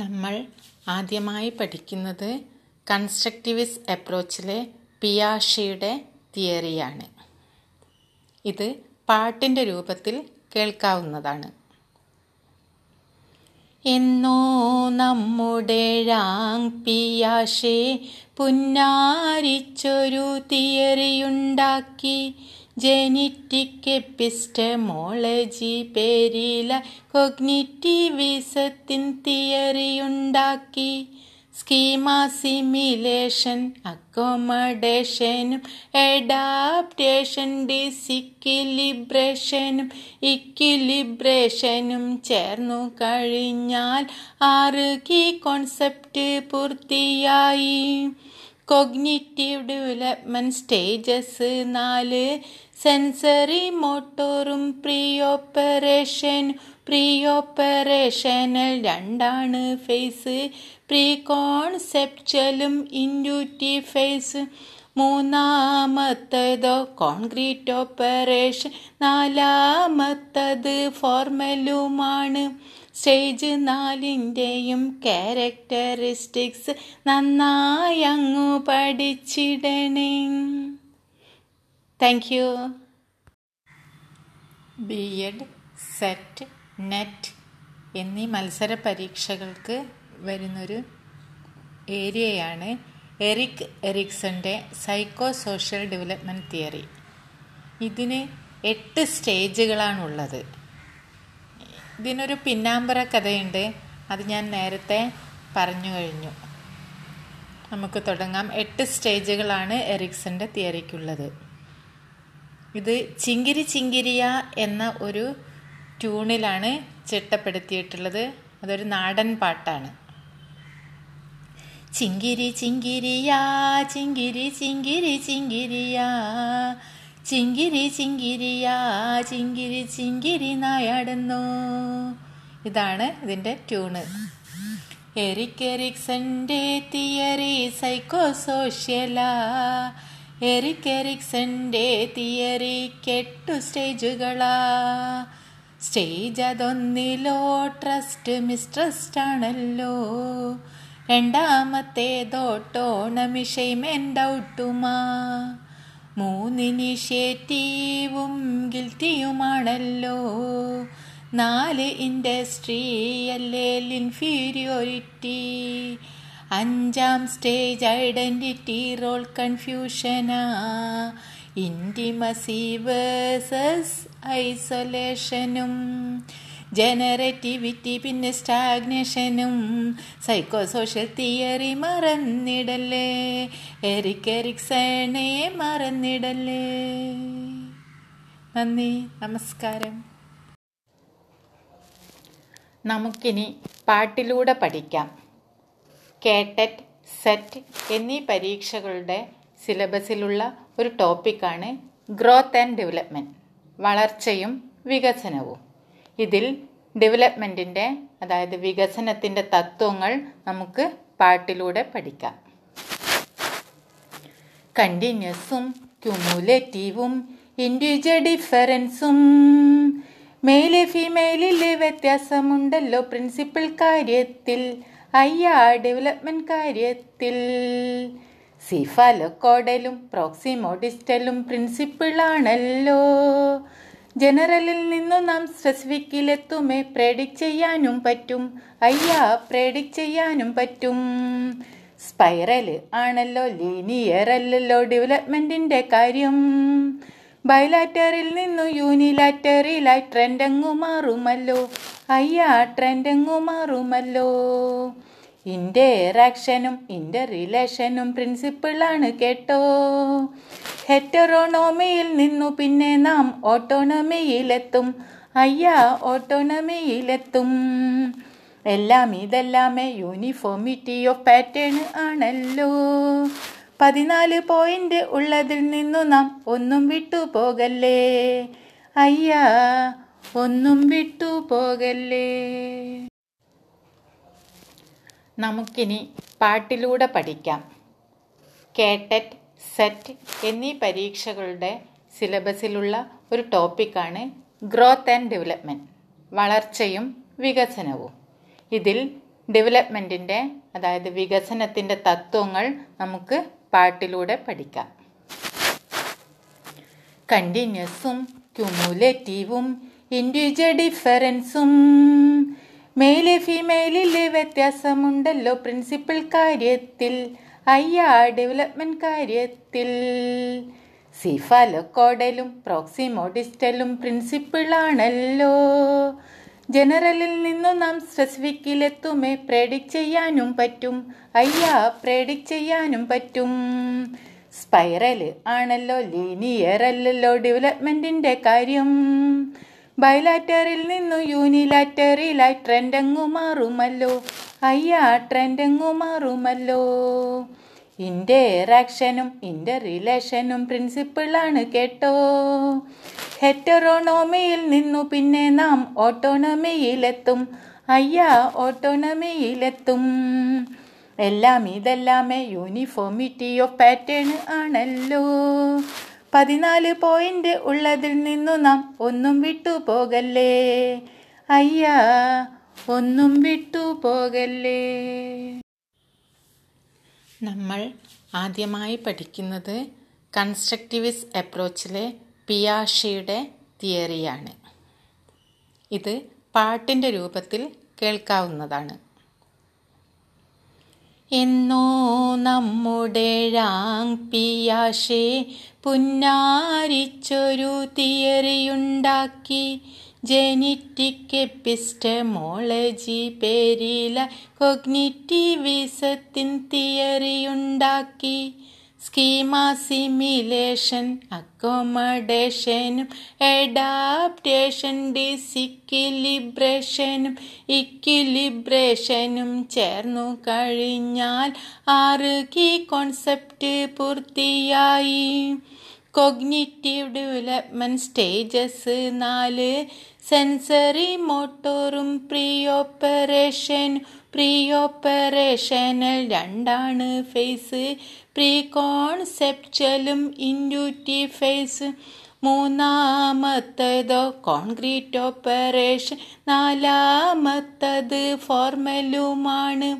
നമ്മൾ ആദ്യമായി പഠിക്കുന്നത് കൺസ്ട്രക്റ്റിവിസ്റ്റ് അപ്രോച്ചിലെ പിയാഷെയുടെ തിയറിയാണ്. ഇത് പാട്ടിൻ്റെ രൂപത്തിൽ കേൾക്കാവുന്നതാണ്. എന്നോ നമ്മുടെ ഴാങ് പിയാഷെ പുന്നാരിച്ചൊരു തിയറിയുണ്ടാക്കി. ജെനിറ്റിക് എപ്പിസ്റ്റമോളജി പേരില കൊഗ്നിറ്റിവിസത്തിൻ തിയറിയുണ്ടാക്കി. സ്കീമ സിമിലേഷൻ അക്കോമഡേഷനും അഡാപ്റ്റേഷൻ ഡിസിക്വിലിബ്രേഷനും ഇക്വിലിബ്രേഷനും ചേർന്നു കഴിഞ്ഞാൽ 6 കീ കോൺസെപ്റ്റ് പൂർത്തിയായി. കൊഗ്നിറ്റീവ് ഡെവലപ്മെൻറ്റ് സ്റ്റേജസ് 4, സെൻസറി മോട്ടോറും പ്രീ ഓപ്പറേഷനൽ 2 ഫേസ്, പ്രീ കോൺസെപ്ച്വലും ഇൻഡ്യൂറ്റീവ് ഫേസ്. 3 കോൺക്രീറ്റ് ഓപ്പറേഷൻ, 4 ഫോർമലുമാണ്. സ്റ്റേജ് 4ൻ്റെയും ക്യാരക്ടറിസ്റ്റിക്സ് നന്നായി അങ്ങു പഠിച്ചിടണേ. Thank you. BEd, set, net എന്നീ മത്സര പരീക്ഷകൾക്ക് വരുന്നൊരു ഏരിയയാണ് എറിക് എറിക്സൻ്റെ സൈക്കോ സോഷ്യൽ ഡെവലപ്മെൻറ്റ് തിയറി. ഇതിന് 8 സ്റ്റേജുകളാണുള്ളത്. ഇതിനൊരു പിന്നാമ്പറ കഥയുണ്ട്, അത് ഞാൻ നേരത്തെ പറഞ്ഞു കഴിഞ്ഞു. നമുക്ക് തുടങ്ങാം. 8 സ്റ്റേജുകളാണ് എറിക്സൻ്റെ തിയറിക്കുള്ളത്. ഇത് ചിങ്കിരി ചിങ്കിരിയ എന്ന ഒരു ട്യൂണിലാണ് ചിട്ടപ്പെടുത്തിയിട്ടുള്ളത്. അതൊരു നാടൻ പാട്ടാണ്. ചിങ്കിരി ചിങ്കിരിയാ ചിങ്കിരി ചിങ്കിരി ചിങ്കിരിയാ ചിങ്കിരി ചിങ്കിരിയാ ചിങ്കിരി ചിങ്കിരി നായാടുന്നു. ഇതാണ് ഇതിൻ്റെ ട്യൂണ്. എറിക് എറിക്സൻ്റെ തിയറി സൈക്കോ സോഷ്യലാ. എറിക് എറിക്സൻ്റെ തിയറി 8 സ്റ്റേജുകളാ. സ്റ്റേജ് 1 ട്രസ്റ്റ് മിസ്ട്രസ്റ്റാണല്ലോ. 2 ഓട്ടോണമി ഷെയിം ആൻഡ് ഔട്ടുമാ. 3 ഇനിഷ്യേറ്റീവും ഗിൽറ്റിയുമാണല്ലോ. 4 industrial inferiority. 5 stage identity role കൺഫ്യൂഷനാ. ഇൻറ്റിമസി വേഴ്സസ് ഐസൊലേഷനും ജനറേറ്റിവിറ്റി പിന്നെ സ്റ്റാഗ്നേഷനും. സൈക്കോ സോഷ്യൽ തിയറി മറന്നിടല്ലേ, എറിക് എറിക്സനെ മറന്നിടല്ലേ. നന്ദി, നമസ്കാരം. നമുക്കിനി പാട്ടിലൂടെ പഠിക്കാം. കേട്ടറ്റ്, സെറ്റ് എന്നീ പരീക്ഷകളുടെ സിലബസിലുള്ള ഒരു ടോപ്പിക്കാണ് ഗ്രോത്ത് ആൻഡ് ഡെവലപ്മെൻറ്റ്, വളർച്ചയും വികസനവും. ഇതിൽ ഡെവലപ്മെൻറ്റിൻ്റെ, അതായത് വികസനത്തിൻ്റെ തത്വങ്ങൾ നമുക്ക് പാട്ടിലൂടെ പഠിക്കാം. കണ്ടിന്യൂസും ക്യുമുലേറ്റീവും ഇൻഡിവിജ്വൽ ഡിഫറൻസും മെയില് ഫീമെയിലിലെ വ്യത്യാസമുണ്ടല്ലോ പ്രിൻസിപ്പിൾ കാര്യത്തിൽ. അയ്യാ ഡെവലപ്മെൻറ്റ് കാര്യത്തിൽ സിഫാലോക്കോഡലും പ്രോക്സിമോഡിസ്റ്റലും പ്രിൻസിപ്പിളാണല്ലോ. ജനറലിൽ നിന്നും നാം സ്പെസിഫിക്കിലെത്തുമേ, പ്രെഡിക്റ്റ് ചെയ്യാനും പറ്റും. അയ്യാ പ്രെഡിക്റ്റ് ചെയ്യാനും പറ്റും. സ്പൈറൽ ആണല്ലോ, ലീനിയർ അല്ലല്ലോ ഡെവലപ്മെൻറ്റിൻ്റെ കാര്യം. ബൈലാറ്ററിൽ നിന്നും യൂണിലാറ്ററിലായി ട്രെൻഡങ്ങു മാറുമല്ലോ. അയ്യാ ട്രെൻഡങ്ങു മാറുമല്ലോ. ഇൻ്ററാക്ഷനും ഇൻ്റർ റിലേഷനും പ്രിൻസിപ്പിളാണ് കേട്ടോ. ഹെറ്ററോണോമിയിൽ നിന്നു പിന്നെ നാം ഓട്ടോണമിയിലെത്തും. അയ്യാ ഓട്ടോണമിയിലെത്തും. എല്ലാം ഇതെല്ലാമേ യൂണിഫോമിറ്റി ഓഫ് പാറ്റേൺ ആണല്ലോ. 14 പോയിൻ്റ് ഉള്ളതിൽ നിന്നു നാം ഒന്നും വിട്ടുപോകല്ലേ. അയ്യാ ഒന്നും വിട്ടുപോകല്ലേ. നമുക്കിനി പാട്ടിലൂടെ പഠിക്കാം. കേട്ടറ്റ്, സെറ്റ് എന്നീ പരീക്ഷകളുടെ സിലബസിലുള്ള ഒരു ടോപ്പിക്കാണ് ഗ്രോത്ത് ആൻഡ് ഡെവലപ്മെൻറ്റ്, വളർച്ചയും വികസനവും. ഇതിൽ ഡെവലപ്മെൻറ്റിൻ്റെ, അതായത് വികസനത്തിൻ്റെ തത്വങ്ങൾ നമുക്ക് പാട്ടിലൂടെ പഠിക്കാം. കണ്ടിന്യൂസും ക്യുമുലേറ്റീവും ഇൻഡിവിജ്വൽ ഡിഫറൻസും മെയില് ഫീമെയിലിലെ വ്യത്യാസമുണ്ടല്ലോ പ്രിൻസിപ്പിൾ കാര്യത്തിൽ, അയ്യാ ഡെവലപ്മെൻറ്റ് കാര്യത്തിൽ. സിഫാലോ കോഡലും പ്രോക്സിമോ ഡിസ്റ്റലും പ്രിൻസിപ്പിളാണല്ലോ, ജനറലിൽ നിന്നും നാം സ്പെസിഫിക്കിലെത്തുമേ പ്രെഡിക്റ്റ് ചെയ്യാനും പറ്റും, അയ്യാ പ്രെഡിക്റ്റ് ചെയ്യാനും പറ്റും. സ്പൈറല് ആണല്ലോ ലീനിയർ അല്ലല്ലോ ഡെവലപ്മെൻറ്റിൻ്റെ കാര്യം, ബൈലാറ്ററിൽ നിന്നും യൂണിലാറ്ററിലായി ട്രെൻഡെങ്ങു മാറുമല്ലോ, അയ്യാ ട്രെൻഡെങ്ങു മാറുമല്ലോ. ഇൻ്റെറാക്ഷനും ഇൻ്റർ റിലേഷനും പ്രിൻസിപ്പിളാണ് കേട്ടോ. ഹെറ്ററോണോമിയിൽ നിന്നു പിന്നെ നാം ഓട്ടോണമിയിലെത്തും, അയ്യാ ഓട്ടോണമിയിലെത്തും. എല്ലാം ഇതെല്ലാമേ യൂണിഫോമിറ്റി ഓഫ് പാറ്റേൺ ആണല്ലോ. 14 പോയിൻ്റ് ഉള്ളതിൽ നിന്നു നാം ഒന്നും വിട്ടുപോകല്ലേ, അയ്യാ ഒന്നും വിട്ടുപോകല്ലേ. നമ്മൾ ആദ്യമായി പഠിക്കുന്നത് കൺസ്ട്രക്റ്റിവിസ്റ്റ് അപ്രോച്ചിലെ പിയാഷെയുടെ തിയറിയാണ്. ഇത് പാട്ടിൻ്റെ രൂപത്തിൽ കേൾക്കാവുന്നതാണ്. എന്നോ നമ്മുടെ ഴാങ് പിയാഷെ പുന്നാരിച്ചൊരു തിയറിയുണ്ടാക്കി, ജെനിറ്റിക് എപ്പിസ്റ്റമോളജി പേരില കൊഗ്നിറ്റിവിസത്തിൻ തിയറിയുണ്ടാക്കി. സ്കീമ സിമിലേഷൻ അക്കോമഡേഷനും അഡാപ്റ്റേഷൻ ഡിസിക്വിലിബ്രേഷനും ഇക്വിലിബ്രേഷനും ചേർന്നു കഴിഞ്ഞാൽ 6 കീ കോൺസെപ്റ്റ് പൂർത്തിയായി. കോഗ്നിറ്റീവ് ഡെവലപ്മെൻറ്റ് സ്റ്റേജസ് 4, സെൻസറി മോട്ടോറും പ്രീ ഓപ്പറേഷനൽ 2 ഫേസ്, പ്രീ കോൺസെപ്ച്വലും ഇൻഡ്യൂറ്റീവ് ഫേസ്. 3ാമത്തതോ കോൺക്രീറ്റ് ഓപ്പറേഷൻ, 4ാമത്തത് ഫോർമലുമാണ്.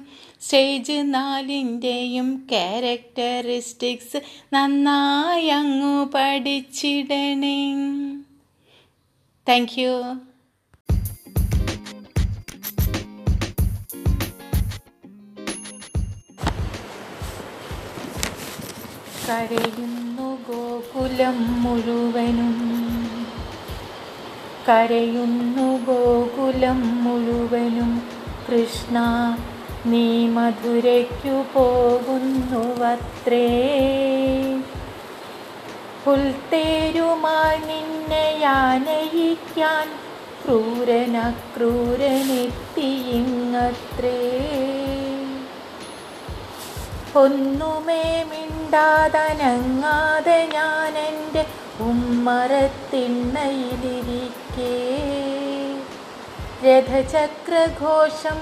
സ്റ്റേജ് 4ൻ്റെയും ക്യാരക്ടറിസ്റ്റിക്സ് നന്നായി അങ്ങു പഠിച്ചിടണേ. Thank U. കരയുന്നു ഗോകുലം മുഴുവനും, കരയുന്നു ഗോകുലം മുഴുവനും, കൃഷ്ണ നീ മധുരയ്ക്കു പോകുന്നുവത്രേ. പുൽത്തേരുമായി നിന്നെ യാനയിക്കാൻ ക്രൂരനക്രൂരനെത്തിയിങ്ങത്രേ. ഒന്നുമേ മിണ്ടാതനങ്ങാതെ ഞാനെൻ്റെ ഉമ്മറത്തിണ്ണയിലിരിക്കേ. രഥചക്രഘോഷം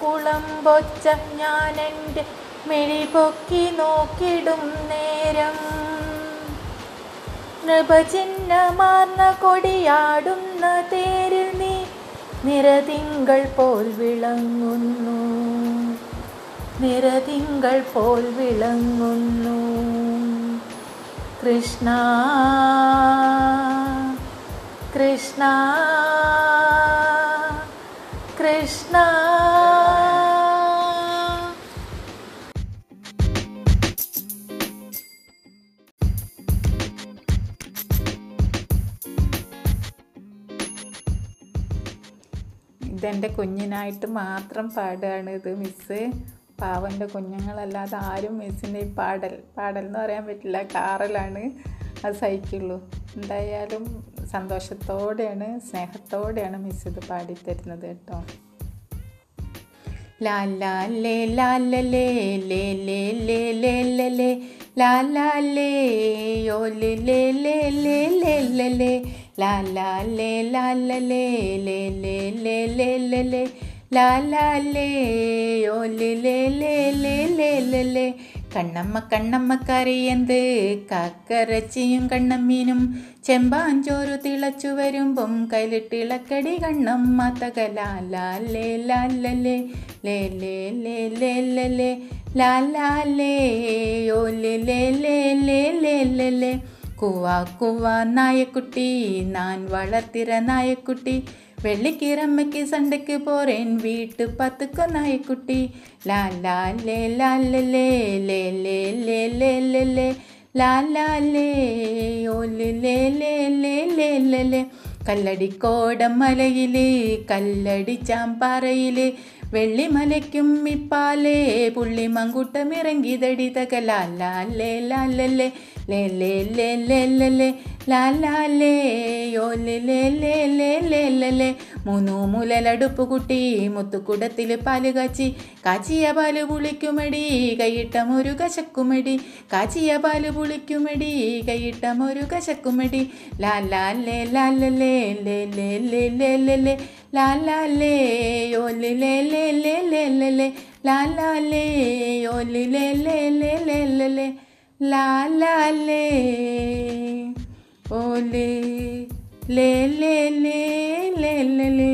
കുളമ്പൊച്ച ഞാനെൻ്റെ മിഴിപൊക്കി നോക്കിടും നേരം. നൃപചിഹ്നമാർന്ന കൊടിയാടുന്ന തേരിൽ നീ നിറതിങ്കൾ പോൽ വിളങ്ങുന്നു, നിറതിങ്കൾ പോൽ വിളങ്ങുന്നു. കൃഷ്ണ കൃഷ്ണ കൃഷ്ണ. ഇതെൻ്റെ കുഞ്ഞിനായിട്ട് മാത്രം പാടുകയാണ് ഇത് മിസ്സ്. പാവൻ്റെ കുഞ്ഞുങ്ങളല്ലാതെ ആരും മിസ്സിൻ്റെ ഈ പാടലെന്ന് പറയാൻ പറ്റില്ല, കാറലാണ് അത് സഹിക്കുള്ളൂ. എന്തായാലും സന്തോഷത്തോടെയാണ് സ്നേഹത്തോടെയാണ് മിസ്സ് ഇത് പാടിത്തരുന്നത് കേട്ടോ. ലാ ലാ ലേ ലാ ലേ ലേ ലേ ലേ ലേ ലേ ലേ ലാ ലാ ലേ യോ ലേ ലേ ലേ ലേ ലേ ലേ ലേ ലാ ലാ ലേ ലാ ലേ ലേ ലേ ലേ ലേ ലേ ലേ ലാ ലാ ലേ യോ ലേ ലേ ലേ ലേ ലേ ലേ കണ്ണമ്മ കണ്ണമ്മ കരയന്ത് കാക്കറച്ചിയും കണ്ണമ്മീനും ചെമ്പാഞ്ചോരു തിളച്ചു വരുമ്പം കൈലിട്ടിളക്കടി കണ്ണമ്മ തകലാലേ ലാലേ ലേ ലേ ലേ ലേ ലേ ലാലേ ഓ ലേ ലേ ലേ ലേ ലേ ലേ ലേ കൂവാ കൂവാ നായക്കുട്ടി നാൻ വളർത്തിര നായക്കുട്ടി വെള്ളിക്കിറമ്മയ്ക്ക് സണ്ടയ്ക്ക് പോരേൻ വീട്ടു പത്തുക്കോ നായക്കുട്ടി ലാലാ ലേ ലാലേ ലേ ലേ ലേ ലേ ലേ ലേ ലേ ലാലാ ലേ ഓ ലേ ലേ ലേ ലേ ലേ ലേ ലേ കല്ലടിക്കോടമലയിലെ കല്ലടിച്ചാമ്പാറയിലെ വെള്ളിമലയ്ക്കും ഇപ്പാലേ പുള്ളി മങ്കൂട്ടമിറങ്ങിതടി തക ലാലാ ലേ ലാലേ ലേ ലേ ലേ ലേ ലേ ലേ ലേ ലാലാലേ യോ ലേ ലേ ലേ ലേ ലേ ലേ ലേ മൂന്നു മുലലടുപ്പ് കുട്ടി മുത്തുക്കുടത്തിൽ പാല് കാച്ചി കാച്ചിയ പാല് പുളിക്കുമടി കൈയിട്ട മുരുക ശക്കുമടി കാച്ചിയ പാല് പുളിക്കുമടി കൈയിട്ട മുരുക ശക്കുമടി ലാലാലേ ലാലേ ലേ ലേ ലേ ലേ ലേ ലേ ലേ ലാലാലേ യോ ലേ ലേ ലേ ലേ ലേ ലേ ലേ ലാലാലേ യോ ലേ ലേ ലേ ലേ ലേ ലേ ലേ ലാലാലേ ഓലേ ലേ ലേ ലേ ലേ ലേ ലേ.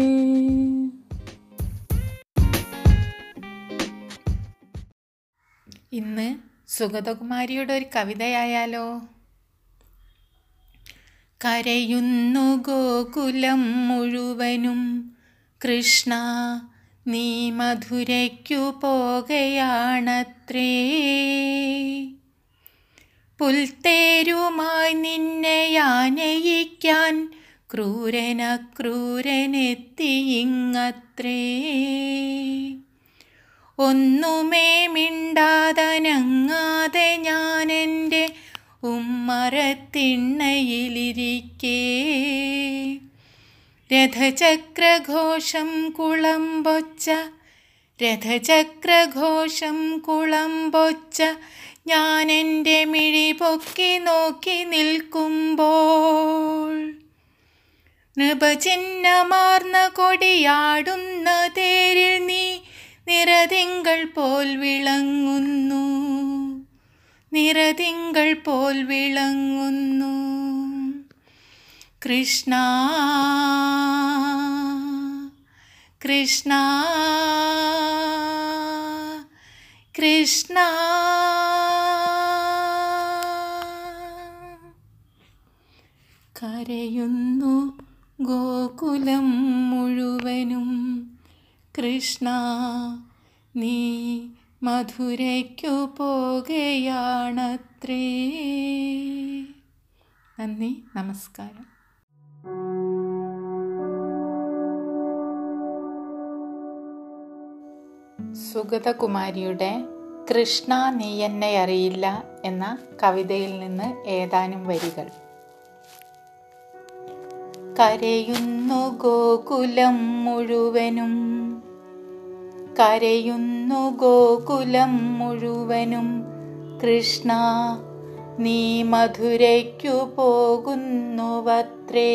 ഇന്ന് സുഗതകുമാരിയുടെ ഒരു കവിതയായാലോ. കരയുന്നു ഗോകുലം മുഴുവനും കൃഷ്ണ നീ മധുരയ്ക്കു പോകയാണത്രേ, പുൽത്തേരുമായി നിന്നെ യാനയിക്കാൻ ക്രൂരനെത്തിയിങ്ങത്രേ. ഒന്നുമേ മിണ്ടാതനങ്ങാതെ ഞാനെൻ്റെ ഉമ്മറത്തിണ്ണയിലിരിക്കേ, രഥചക്രഘോഷം കുളമ്പൊച്ച രഥചക്രഘോഷം കുളമ്പൊച്ച ഞാനെൻ്റെ മിഴി പൊക്കി നോക്കി നിൽക്കുമ്പോൾ, നൃപചിഹ്നമാർന്ന കൊടിയാടുന്ന തേരിൽ നീ നിറതിങ്കൾ പോൽ വിളങ്ങുന്നു, നിറതിങ്കൾ പോൽ വിളങ്ങുന്നു കൃഷ്ണ കൃഷ്ണ കൃഷ്ണ. കരയുന്നു ഗോകുലം മുഴുവനും കൃഷ്ണ നീ മധുരയ്ക്കു പോകയാണത്രേ. നന്ദി, നമസ്കാരം. സുഗതകുമാരിയുടെ കൃഷ്ണ നീ എന്നെ അറിയില്ല എന്ന കവിതയിൽ നിന്ന് ഏതാനും വരികൾ. കരയുന്നു ഗോകുലം മുഴുവനും, കരയുന്നു ഗോകുലം മുഴുവനും കൃഷ്ണ നീ മധുരയ്ക്കു പോകുന്നുവത്രേ,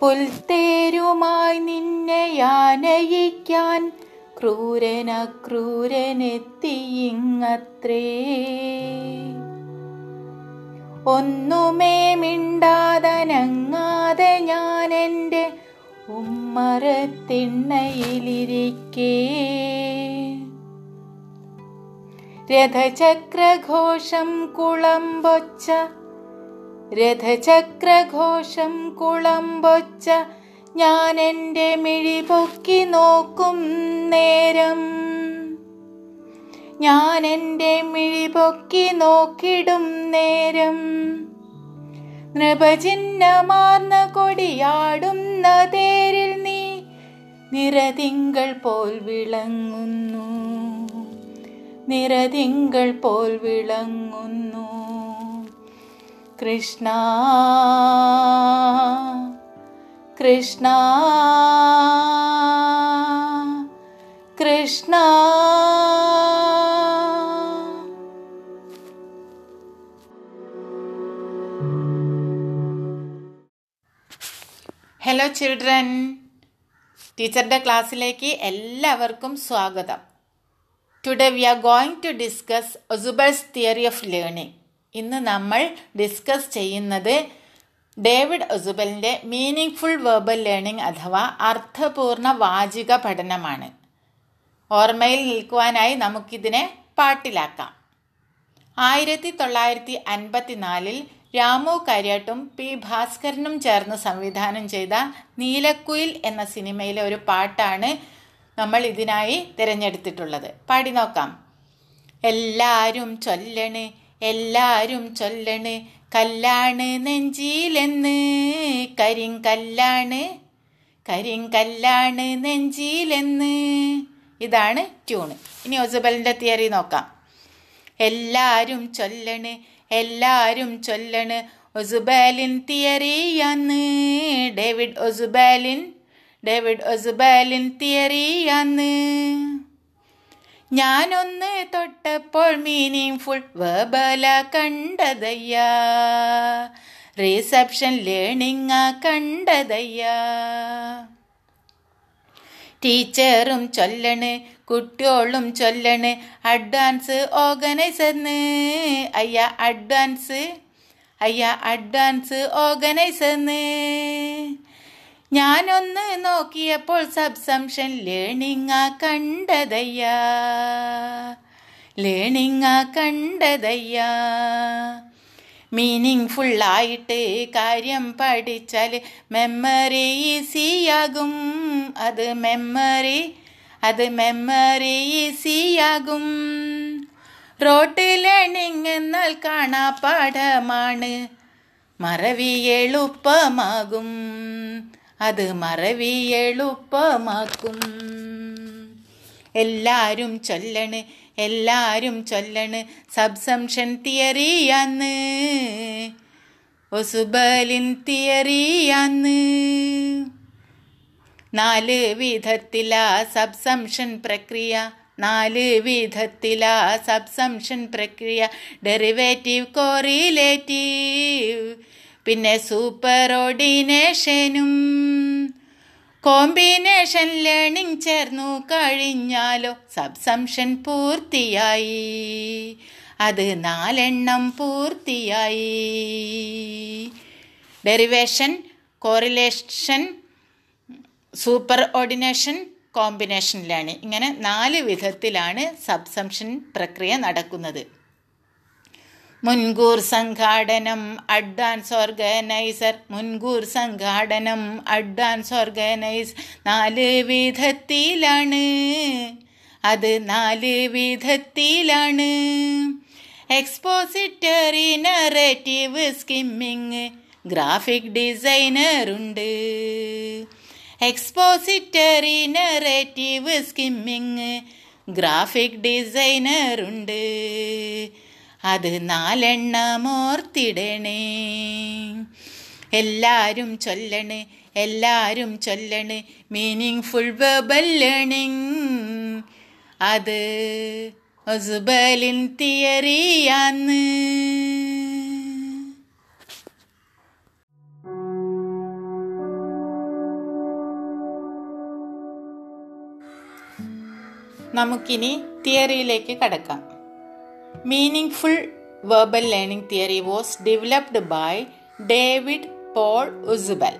പുൽത്തേരുമായി നിന്നെ യാനയിക്കാൻ ക്രൂരനെത്തിയിങ്ങത്രേ. ഒന്നുമേ മിണ്ടാതനങ്ങാതെ ഞാനെൻ്റെ ഉമ്മറത്തിണ്ണയിലിരിക്കേ, രഥചക്രഘോഷം കുളമ്പൊച്ച രഥചക്രഘോഷം കുളമ്പൊച്ച ഞാനെൻ്റെ മിഴി പൊക്കി നോക്കും നേരം, ഞാനെൻ്റെ മിഴി പൊക്കി നോക്കിടും നേരം, നൃപചിഹ്നമാർന്ന കൊടിയാടുന്ന തേരിൽ നീ നിറതിങ്കൾ പോൽ വിളങ്ങുന്നു, നിറതിങ്കൾ പോൽ വിളങ്ങുന്നു കൃഷ്ണ കൃഷ്ണ കൃഷ്ണ. ഹലോ ചിൽഡ്രൻ, ടീച്ചറുടെ ക്ലാസ്സിലേക്ക് എല്ലാവർക്കും സ്വാഗതം. Today we are going to discuss Ozubal's theory of learning. ഇന്ന് നമ്മൾ ഡിസ്കസ് ചെയ്യുന്നത് ഡേവിഡ് ഒസുബലിൻ്റെ മീനിങ്ഫുൾ വെർബൽ ലേണിംഗ് അഥവാ അർത്ഥപൂർണ വാചിക പഠനമാണ്. ഓർമ്മയിൽ നിൽക്കുവാനായി നമുക്കിതിനെ പാട്ടിലാക്കാം. 1954 രാമു കാര്യാട്ടും പി ഭാസ്കരനും ചേർന്ന് സംവിധാനം ചെയ്ത നീലക്കുയിൽ എന്ന സിനിമയിലെ ഒരു പാട്ടാണ് നമ്മൾ ഇതിനായി തിരഞ്ഞെടുത്തിട്ടുള്ളത്. പാടി നോക്കാം. എല്ലാരും ചൊല്ലണ് കല്ലാണ് നെഞ്ചിലെന്ന് കരിങ്കല്ലാണ് നെഞ്ചിലെന്ന്. ഇതാണ് ട്യൂണ്. ഇനി ഒസുബലിൻ്റെ തിയറി നോക്കാം. എല്ലാരും ചൊല്ലണ് ഒസുബലിൻ തിയറിയാന്ന്, ഡേവിഡ് ഒസുബലിൻ തിയറിയാന്ന്. ഞാനൊന്ന് തൊട്ടപ്പോൾ മീനിങ് ഫുൾ വേബല കണ്ടതയ്യാ, റിസപ്ഷൻ ലേണിംഗ കണ്ടതയ്യാ. ടീച്ചറും ചൊല്ലണ് കുട്ടിയോളും ചൊല്ലണ് അഡ്വാൻസ് ഓർഗനൈസർന്ന്, അയ്യ അഡ്വാൻസ് ഓർഗനൈസർന്ന്. ഞാനൊന്ന് നോക്കിയപ്പോൾ സബ്സംഷൻ ലേണിംഗ കണ്ടതയ്യാ. മീനിങ് ഫുള്ളായിട്ട് കാര്യം പഠിച്ചാൽ മെമ്മറി ഈസിയാകും, അത് മെമ്മറി ഈസിയാകും. റോട്ട് ലേണിംഗ് എന്നാൽ കാണാപ്പാഠമാണ്, മറവി എളുപ്പമാകും, അത് മറവി എളുപ്പമാക്കും. എല്ലാരും ചൊല്ലണ് സബ്സംഷൻ തിയറിയാന്ന്, ഒസുബലിൻ തിയറിയാന്ന്. 4 വിധത്തിലാ സബ്സംഷൻ പ്രക്രിയ: ഡെറിവേറ്റീവ്, കോറിലേറ്റീവ്, പിന്നെ സൂപ്പർ ഓർഡിനേഷനും. കോമ്പിനേഷൻ ലേണിംഗ് ചേർന്നു കഴിഞ്ഞാലോ സബ്സംഷൻ പൂർത്തിയായി, അത് 4 പൂർത്തിയായി. Derivation, correlation, super ordination, combination learning, ഇങ്ങനെ 4 വിധത്തിലാണ് സബ്സംഷൻ പ്രക്രിയ നടക്കുന്നത്. മുൻകൂർ സംഘാടനം അഡ്വാൻസ് ഓർഗനൈസ് 4 വിധത്തിലാണ്, അത് 4 വിധത്തിലാണ്. എക്സ്പോസിറ്ററി, നറേറ്റീവ്, സ്കിമ്മിങ്, ഗ്രാഫിക് ഡിസൈനറുണ്ട്. അത് 4 ഓർത്തിടണേ. എല്ലാരും ചൊല്ലണ് മീനിങ് ഫുൾ വെർബൽ ലേണിംഗ്, അത് ഒസുബലിൻ തിയറിയാന്ന്. നമുക്കിനി തിയറിയിലേക്ക് കടക്കാം. Meaningful verbal learning theory was developed by David Paul Usubal.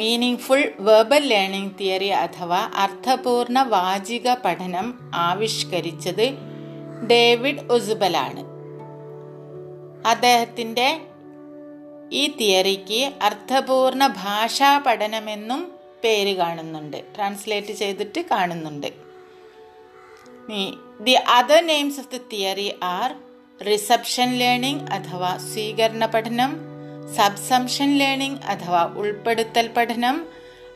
Meaningful verbal learning theory അഥവാ അർത്ഥപൂർണ വാചിക പഠനം ആവിഷ്കരിച്ചത് ഡേവിഡ് ഒസുബലാണ്. അദ്ദേഹത്തിൻ്റെ ഈ തിയറിക്ക് അർത്ഥപൂർണ ഭാഷാ പഠനമെന്നും പേര് കാണുന്നുണ്ട്, ട്രാൻസ്ലേറ്റ് ചെയ്തിട്ട് കാണുന്നുണ്ട്. The other names of the theory are reception learning അഥവാ സ്വീകരണ പഠനം, സബ്സംഷൻ ലേണിംഗ് അഥവാ ഉൾപ്പെടുത്തൽ പഠനം,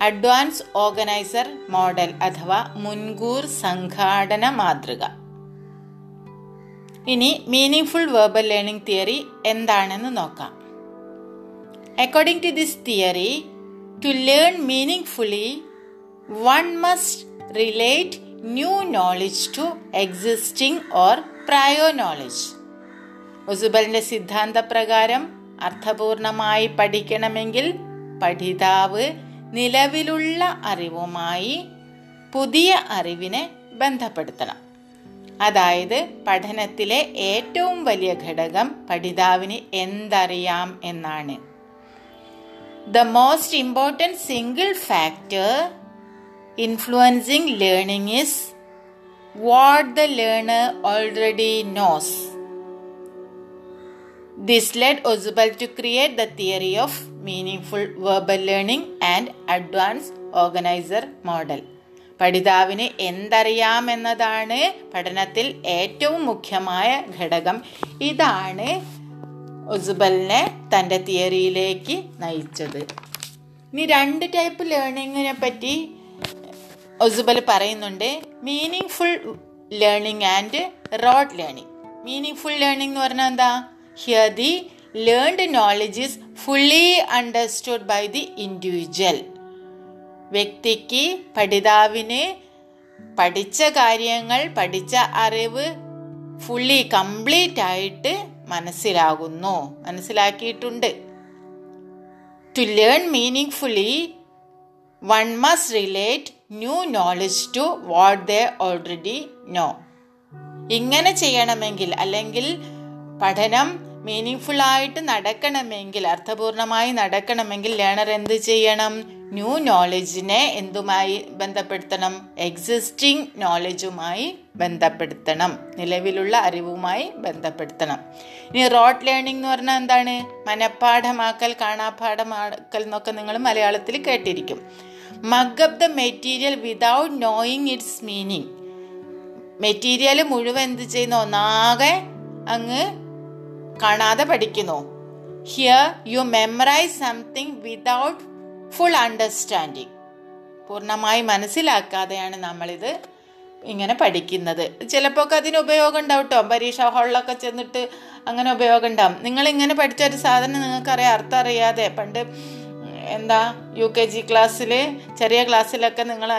അഡ്വാൻസ് ഓർഗനൈസർ മോഡൽ അഥവാ മുൻകൂർ സംഘാടന മാതൃക. ഇനി മീനിങ്ഫുൾ വെർബൽ ലേണിംഗ് തിയറി എന്താണെന്ന് നോക്കാം. According to this theory, to learn meaningfully, one must relate new knowledge to existing or prior knowledge. ഒസുബലിൻ്റെ സിദ്ധാന്തപ്രകാരം അർത്ഥപൂർണമായി പഠിക്കണമെങ്കിൽ പഠിതാവ് നിലവിലുള്ള അറിവുമായി പുതിയ അറിവിനെ ബന്ധപ്പെടുത്തണം. അതായത് പഠനത്തിലെ ഏറ്റവും വലിയ ഘടകം പഠിതാവിന് എന്തറിയാം എന്നാണ്. The most important single factor influencing learning is what the learner already knows. This led Ozzubal to create the theory of meaningful verbal learning and advanced organizer model. പഠിതാവിന് എന്തറിയാമെന്നതാണ് പഠനത്തിൽ ഏറ്റവും മുഖ്യമായ ഘടകം. ഇതാണ് ഒസുബലിനെ തൻ്റെ തിയറിയിലേക്ക് നയിച്ചത്. ഇനി രണ്ട് ടൈപ്പ് ലേണിങ്ങിനെ പറ്റി ഒസുബൽ പറയുന്നുണ്ട്. Meaningful learning and rote learning. Meaningful learning എന്ന് പറഞ്ഞാൽ എന്താ? Here the learned knowledge is fully understood by the individual. വ്യക്തിക്ക്, പഠിതാവിന് പഠിച്ച കാര്യങ്ങൾ, പഠിച്ച അറിവ് ഫുള്ളി കംപ്ലീറ്റ് ആയിട്ട് മനസ്സിലാക്കിയിട്ടുണ്ട്. To learn meaning fully one must relate new knowledge to what they already know. ഇങ്ങനെ ചെയ്യണമെങ്കിൽ, അല്ലെങ്കിൽ പഠനം മീനിങ് ഫുള്ളായിട്ട് നടക്കണമെങ്കിൽ, അർത്ഥപൂർണമായി നടക്കണമെങ്കിൽ ലേണർ എന്ത് ചെയ്യണം? ന്യൂ നോളജിനെ എന്തുമായി ബന്ധപ്പെടുത്തണം? എക്സിസ്റ്റിംഗ് നോളജുമായി ബന്ധപ്പെടുത്തണം, നിലവിലുള്ള അറിവുമായി ബന്ധപ്പെടുത്തണം. ഇനി റോട്ട് ലേണിംഗ് എന്ന് പറഞ്ഞാൽ എന്താണ്? മനഃപ്പാഠമാക്കൽ, കാണാപ്പാഠമാക്കൽ എന്നൊക്കെ നിങ്ങൾ മലയാളത്തിൽ കേട്ടിരിക്കും. Mug up the material without knowing its meaning. Material മുഴുവൻ എന്ത് ചെയ്യുന്നു? ഒന്നാകെ അങ്ങ് കാണാതെ പഠിക്കുന്നു. Here you memorise something without full understanding. പൂർണ്ണമായി മനസ്സിലാക്കാതെയാണ് നമ്മളിത് ഇങ്ങനെ പഠിക്കുന്നത്. ചിലപ്പോൾ ഒക്കെ അതിന് ഉപയോഗം ഉണ്ടാവും കേട്ടോ. പരീക്ഷാ ഹാളിലൊക്കെ ചെന്നിട്ട് അങ്ങനെ ഉപയോഗം ഉണ്ടാവും. നിങ്ങളിങ്ങനെ പഠിച്ച ഒരു സാധനം നിങ്ങൾക്കറിയാം, അർത്ഥം അറിയാതെ. പണ്ട് യുകെജി ക്ലാസ്സിൽ, ചെറിയ ക്ലാസ്സിലൊക്കെ നിങ്ങൾ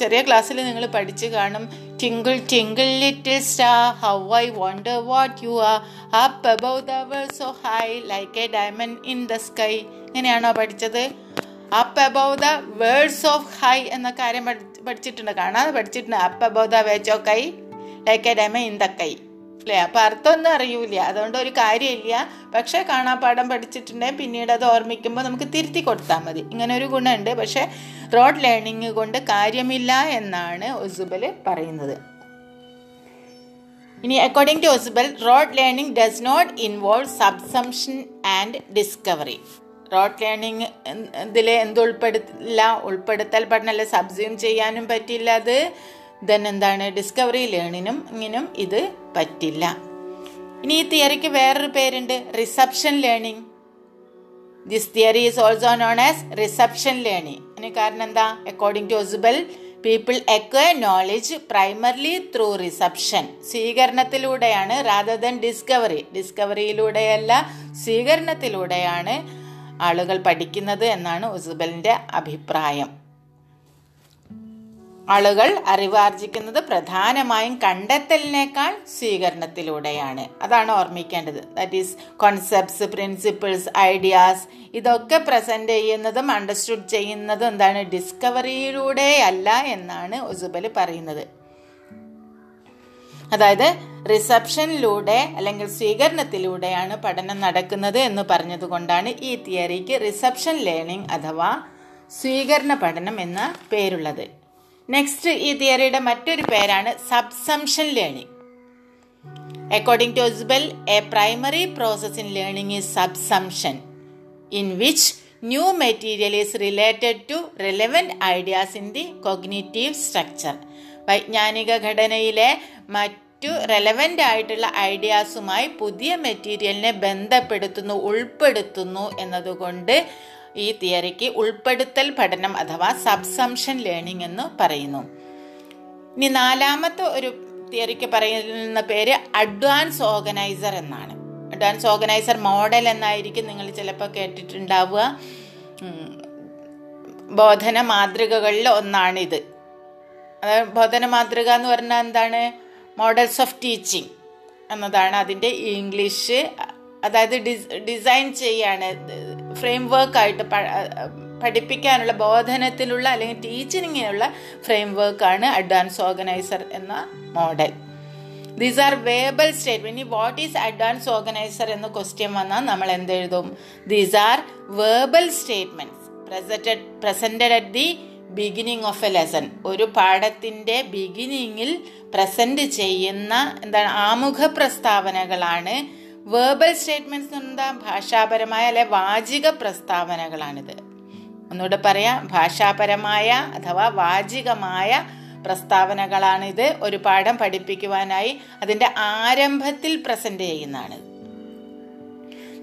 ചെറിയ ക്ലാസ്സിൽ നിങ്ങൾ പഠിച്ച് കാണും, twinkle twinkle little star how I wonder what you are up above the world so high like a diamond in the sky. ഇങ്ങനെയാണോ പഠിച്ചത്? Up above the worlds of high എന്ന കാര്യം പഠിച്ചിട്ടുണ്ട്, കാണാതെ പഠിച്ചിട്ടുണ്ട്. Up above the വേച്ച് of high like a diamond in the കൈ അല്ലേ? അപ്പം അർത്ഥമൊന്നും അറിയൂല, അതുകൊണ്ട് ഒരു കാര്യമില്ല. പക്ഷേ കാണാപ്പാഠം പഠിച്ചിട്ടുണ്ടെങ്കിൽ പിന്നീട് അത് ഓർമ്മിക്കുമ്പോൾ നമുക്ക് തിരുത്തി കൊടുത്താൽ മതി. ഇങ്ങനെ ഒരു ഗുണമുണ്ട്. പക്ഷേ റോട്ട് ലേണിംഗ് കൊണ്ട് കാര്യമില്ല എന്നാണ് ഒസുബൽ പറയുന്നത്. ഇനി according to Ausubel, rote learning does not involve subsumption and discovery. Rote learning ഇതിൽ എന്തുൾപ്പെടുത്തില്ല? ഉൾപ്പെടുത്തൽ പഠനമല്ല, സബ്സ്യൂം ചെയ്യാനും പറ്റില്ല. അത് എന്താണ്? ഡിസ്കവറി ലേണിനും ഇങ്ങനും ഇത് പറ്റില്ല. ഇനി ഈ തിയറിക്ക് വേറൊരു പേരുണ്ട്, reception learning. This theory is also known as reception learning. അതിന് കാരണം എന്താ? According to Ausubel, people acquire knowledge primarily through reception. സ്വീകരണത്തിലൂടെയാണ്, റാദർ ദൻ ഡിസ്കവറി. ഡിസ്കവറിയിലൂടെയല്ല, സ്വീകരണത്തിലൂടെയാണ് ആളുകൾ പഠിക്കുന്നത് എന്നാണ് ഒസുബലിൻ്റെ അഭിപ്രായം. ആളുകൾ അറിവാർജിക്കുന്നത് പ്രധാനമായും കണ്ടെത്തലിനേക്കാൾ സ്വീകരണത്തിലൂടെയാണ്. അതാണ് ഓർമ്മിക്കേണ്ടത്. That is concepts, principles, ideas ഇതൊക്കെ പ്രസൻറ്റ് ചെയ്യുന്നതും അണ്ടർസ്റ്റുഡ് ചെയ്യുന്നതും എന്താണ്? ഡിസ്കവറിയിലൂടെയല്ല എന്നാണ് ഒസുബൽ പറയുന്നത്. അതായത് റിസപ്ഷനിലൂടെ അല്ലെങ്കിൽ സ്വീകരണത്തിലൂടെയാണ് പഠനം നടക്കുന്നത് എന്ന് പറഞ്ഞതുകൊണ്ടാണ് ഈ തിയറിക്ക് റിസപ്ഷൻ ലേണിംഗ് അഥവാ സ്വീകരണ പഠനം എന്ന പേരുള്ളത്. നെക്സ്റ്റ്, ഈ തിയറിയുടെ മറ്റൊരു പേരാണ് subsumption learning. According to Ausubel, a primary process in learning is subsumption, in which new material is related to relevant ideas in the cognitive structure. വൈജ്ഞാനിക ഘടനയിലെ മറ്റു റെലവൻ്റ് ആയിട്ടുള്ള ഐഡിയാസുമായി പുതിയ മെറ്റീരിയലിനെ ബന്ധപ്പെടുത്തുന്നു, ഉൾപ്പെടുത്തുന്നു എന്നതുകൊണ്ട് ഈ തിയറിക്ക് ഉൾപ്പെടുത്തൽ പഠനം അഥവാ സബ്സംഷൻ ലേണിംഗ് എന്ന് പറയുന്നു. ഇനി നാലാമത്തെ ഒരു തിയറിക്ക് പറയുന്ന പേര് അഡ്വാൻസ് ഓർഗനൈസർ എന്നാണ്. അഡ്വാൻസ് ഓർഗനൈസർ മോഡൽ എന്നായിരിക്കും നിങ്ങൾ ചിലപ്പോൾ കേട്ടിട്ടുണ്ടാവുക. ബോധന മാതൃകകളിൽ ഒന്നാണിത്. അതായത് ബോധന മാതൃക എന്ന് പറഞ്ഞാൽ എന്താണ്? മോഡൽസ് ഓഫ് ടീച്ചിങ് എന്നതാണ് അതിൻ്റെ ഇംഗ്ലീഷ്. അതായത് ഡിസൈൻ ചെയ്യാണ്, ഫ്രെയിംവർക്കായിട്ട് പഠിപ്പിക്കാനുള്ള, ബോധനത്തിലുള്ള അല്ലെങ്കിൽ ടീച്ചിങ്ങിനുള്ള ഫ്രെയിംവർക്കാണ് അഡ്വാൻസ് ഓർഗനൈസർ എന്ന model. These are verbal statement. ഇനി വാട്ട് ഈസ് അഡ്വാൻസ് ഓർഗനൈസർ എന്ന ക്വസ്റ്റ്യൻ വന്നാൽ നമ്മൾ എന്തെഴുതും? These are verbal statements presented at the beginning of a lesson. ഒരു പാഠത്തിൻ്റെ ബിഗിനിങ്ങിൽ പ്രസൻറ്റ് ചെയ്യുന്ന എന്താണ് ആമുഖ പ്രസ്താവനകളാണ് വേർബൽ സ്റ്റേറ്റ്മെൻറ്റ്സ്. എന്താ? ഭാഷാപരമായ അല്ലെ വാചിക പ്രസ്താവനകളാണിത്. ഒന്നുകൂടെ പറയാം, ഭാഷാപരമായ അഥവാ വാചികമായ പ്രസ്താവനകളാണിത്. ഒരു പാഠം പഠിപ്പിക്കുവാനായി അതിൻ്റെ ആരംഭത്തിൽ പ്രസൻറ്റ് ചെയ്യുന്നതാണ്.